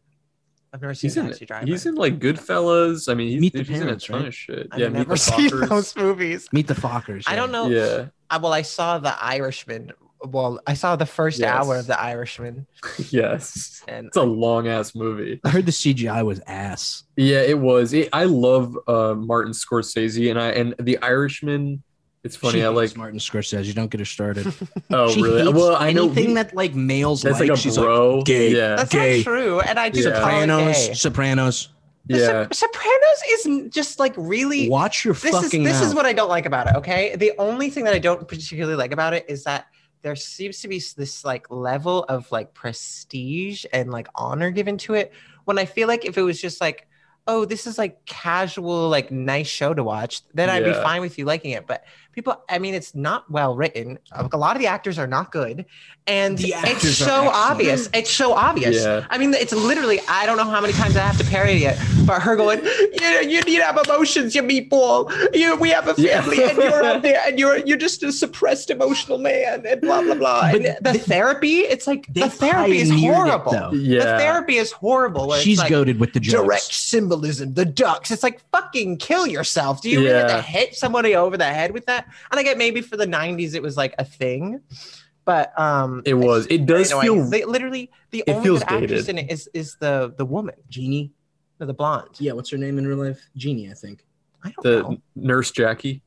I've never seen he's Taxi in, Driver. He's in like Goodfellas. I mean, he's, meet dude, the parents, he's in a ton right? of shit. I've yeah, never meet the seen Fockers. Those movies. Meet the Fockers. Yeah. I don't know. Yeah. I, well, I saw The Irishman. Well, I saw the first yes. hour of The Irishman. Yes. And it's a long ass movie. I heard the C G I was ass. Yeah, it was. It, I love uh, Martin Scorsese and I and The Irishman. It's funny. She I like Martin Scorsese. You don't get her started. Oh, she really? Well, I know anything he, that like males that's like. Like a she's bro. Like, gay. Yeah. That's gay. Not true. And I just yeah. Sopranos. Gay. Sopranos. Yeah. So- Sopranos is just like really. Watch your this fucking. Is, this mouth. Is what I don't like about it. Okay. The only thing that I don't particularly like about it is that there seems to be this like level of like prestige and like honor given to it. When I feel like if it was just like, oh, this is like casual, like nice show to watch, then I'd yeah. be fine with you liking it. But people, I mean, it's not well written. A lot of the actors are not good. And it's so obvious. It's so obvious. Yeah. I mean, it's literally, I don't know how many times I have to parody it, but her going, you, you need to have emotions, you meatball. You, we have a family yeah. and you're out there and you're you're just a suppressed emotional man and blah, blah, blah. But and the they, therapy, it's like, the therapy is horrible. It, yeah. The therapy is horrible. She's like, goaded with the jokes. Direct symbolism, the ducks. It's like, fucking kill yourself. Do you yeah. really have to hit somebody over the head with that? And I get maybe for the nineties, it was like a thing. But um, it was. It does feel they, literally the only good actress in it is is the the woman Jeannie, or the blonde. Yeah, what's her name in real life? Jeannie, I think. I don't the know. Nurse Jackie.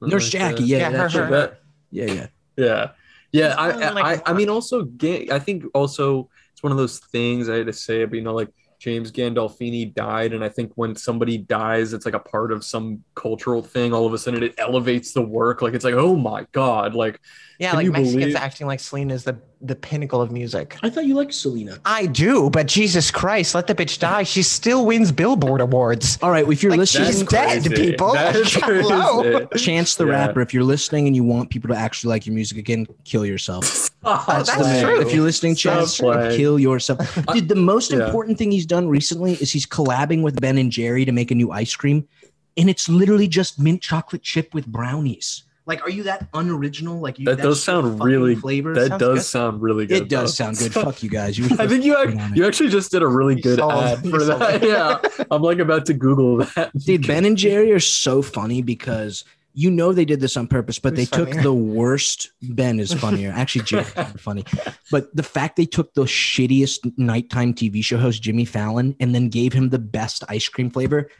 Nurse Jackie. Yeah, yeah, that, her, her. That, yeah, yeah, yeah, yeah. I I, like I I mean, also, I think also it's one of those things I had to say. You know, like James Gandolfini died, and I think when somebody dies, it's like a part of some cultural thing. All of a sudden, it elevates the work. Like it's like, oh my god, like. Yeah, can like Mexicans believe- acting like Selena is the, the pinnacle of music. I thought you liked Selena. I do, but Jesus Christ, let the bitch die. She still wins Billboard awards. All right, well, if you're like, listening, she's dead, people. Hello, Chance the yeah. Rapper. If you're listening and you want people to actually like your music again, kill yourself. Oh, that's that's true. If you're listening, Chance, kill yourself. Dude, the most yeah. important thing he's done recently is he's collabing with Ben and Jerry to make a new ice cream, and it's literally just mint chocolate chip with brownies. Like, are you that unoriginal? Like, you, that does sound really. Flavor. That sounds does good. Sound really good. It though. Does sound good. Fuck you guys. You I think you act, you actually just did a really good saw, ad for that. Yeah, I'm like about to Google that. Dude, Ben and Jerry are so funny because you know they did this on purpose, but Who's they funnier? Took the worst. Ben is funnier. Actually, Jerry's funny, but the fact they took the shittiest nighttime T V show host Jimmy Fallon and then gave him the best ice cream flavor.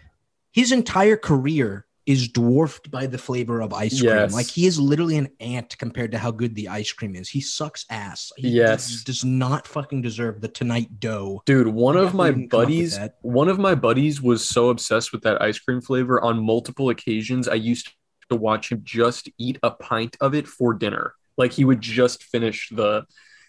His entire career is dwarfed by the flavor of ice cream. Yes. Like he is literally an ant compared to how good the ice cream is. He sucks ass. He yes. does, does not fucking deserve the Tonight dough. Dude, one of my buddies, one of my buddies was so obsessed with that ice cream flavor on multiple occasions. I used to watch him just eat a pint of it for dinner. Like he would just finish the,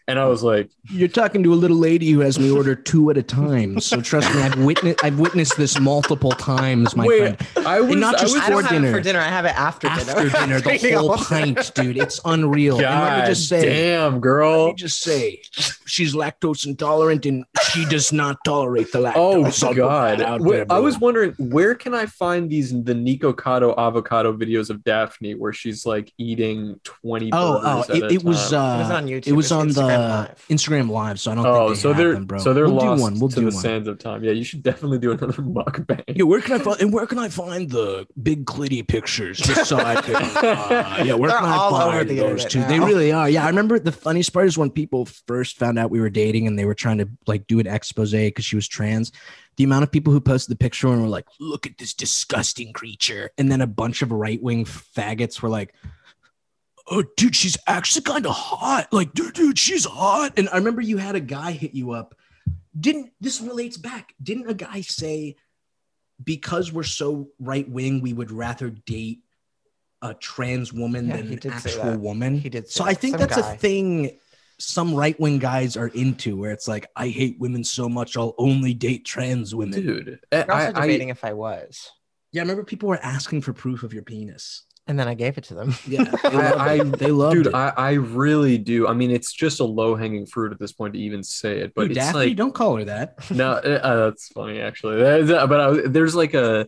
and I was like, you're talking to a little lady who has me order two at a time. So trust me, I've witnessed I've witnessed this multiple times, my Wait, friend. I was, and not just I was, for I don't dinner. Have it for dinner. I have it after, after dinner. After dinner, the whole pint, dude. It's unreal. God, and let me just say, damn, girl. Let me just say, she's lactose intolerant and she does not tolerate the lactose. Oh, God. Out Wait, there, I was wondering, where can I find these the Nico Cotto avocado videos of Daphne where she's like eating twenty oh, burgers oh, at it, a time? It was, uh, it was on YouTube. It was on the Uh, Instagram Live, so I don't oh, think they so have they're, them, bro. So they're we'll lost do one. We'll to do the one. Sands of time. Yeah, you should definitely do another mukbang. Yeah, where can I find and where can I find the big clitty pictures? Just so I can, uh, yeah, where they're can I find those two? Now. They really are. Yeah, I remember the funniest part is when people first found out we were dating and they were trying to like do an expose because she was trans. The amount of people who posted the picture and were like, "Look at this disgusting creature," and then a bunch of right wing faggots were like, "Oh, dude, she's actually kind of hot. Like, dude, dude, she's hot." And I remember you had a guy hit you up. Didn't this relates back? Didn't a guy say, because we're so right wing, we would rather date a trans woman yeah, than an actual woman? He did. Say so that. I think some that's guy. A thing some right wing guys are into, where it's like, I hate women so much, I'll only date trans women. Dude, I, I, also debating I, if I was. Yeah, I remember people were asking for proof of your penis. And then I gave it to them. Yeah, I, I, they loved dude, it. Dude, I, I really do. I mean, it's just a low-hanging fruit at this point to even say it. But dude, it's Daphne, like, don't call her that. No, uh, that's funny, actually. But I, there's like a...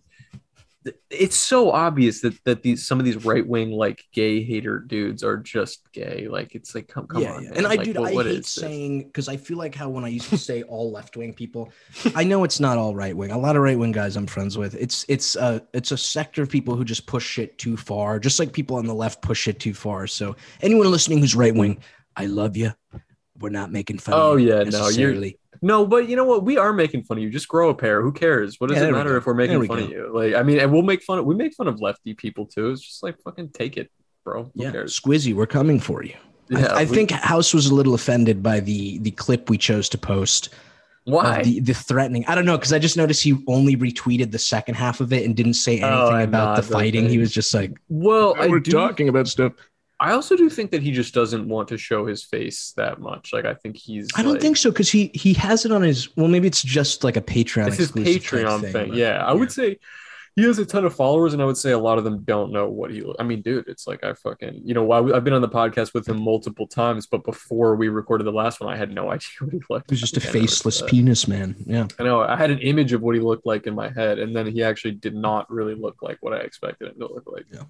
It's so obvious that that these some of these right-wing, like, gay hater dudes are just gay. Like, it's like, come, come yeah, on. Yeah. And I, like, dude, well, I what hate saying... Because I feel like how when I used to say all left-wing people... I know it's not all right-wing. A lot of right-wing guys I'm friends with. It's it's a, it's a sector of people who just push shit too far. Just like people on the left push it too far. So anyone listening who's right-wing, I love you. We're not making fun oh, of you yeah, necessarily. No, you're... No, but you know what? We are making fun of you. Just grow a pair. Who cares? What does yeah, it matter we if we're making we fun go. Of you? Like, I mean, and we'll make fun of we make fun of lefty people too. It's just like, fucking take it, bro. Who yeah, cares? Squizzy, we're coming for you. Yeah, I, I we, think House was a little offended by the the clip we chose to post. Why uh, the, the threatening? I don't know, because I just noticed he only retweeted the second half of it and didn't say anything oh, about the fighting. That. He was just like, "Well, I we're do- talking about stuff." I also do think that he just doesn't want to show his face that much. Like, I think he's... I don't like, think so, because he he has it on his... Well, maybe it's just like a Patreon. It's his Patreon thing. thing yeah, I yeah. would say he has a ton of followers, and I would say a lot of them don't know what he, I mean, dude, it's like, I fucking, you know, why I've been on the podcast with him multiple times, but before we recorded the last one, I had no idea what he looked like. It was just a faceless penis, man. Yeah. I know. I had an image of what he looked like in my head, and then he actually did not really look like what I expected him to look like. Yeah.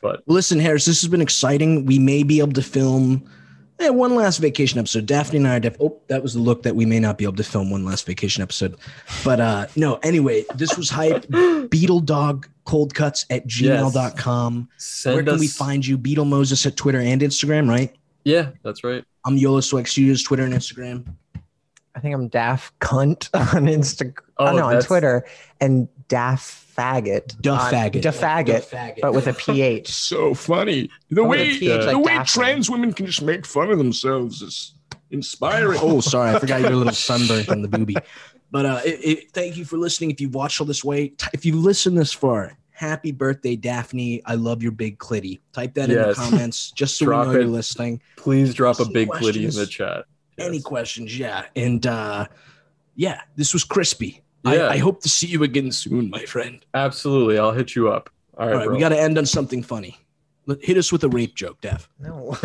But listen, Harris, this has been exciting. We may be able to film hey, one last vacation episode. Daphne and I are def- oh, that was the look that we may not be able to film one last vacation episode. But uh, no, anyway, this was hype. Beetle Dog Cold Cuts at gmail dot com. Yes. Where can us- we find you? Beetle Moses at Twitter and Instagram, right? Yeah, that's right. I'm Yolo Swag Studios, Twitter and Instagram. I think I'm Daff Cunt on Instagram. Oh, oh no, on Twitter. And Daff Faggot. Duff Faggot. Duff Faggot, but with a P H. So funny. The way, pH, like the way trans women can just make fun of themselves is inspiring. Oh, sorry. I forgot you were a little sunburned from the boobie. But uh, it, it, thank you for listening. If you've watched all this way, t- if you've listened this far, happy birthday, Daphne. I love your big clitty. Type that yes. in the comments just so drop we know it. You're listening. Please drop Any a big questions? Clitty in the chat. Yes. Any questions? Yeah. And uh, yeah, this was crispy. Yeah. I, I hope to see you again soon, my friend. Absolutely. I'll hit you up. All right, All right we got to end on something funny. Hit us with a rape joke, Daph. No.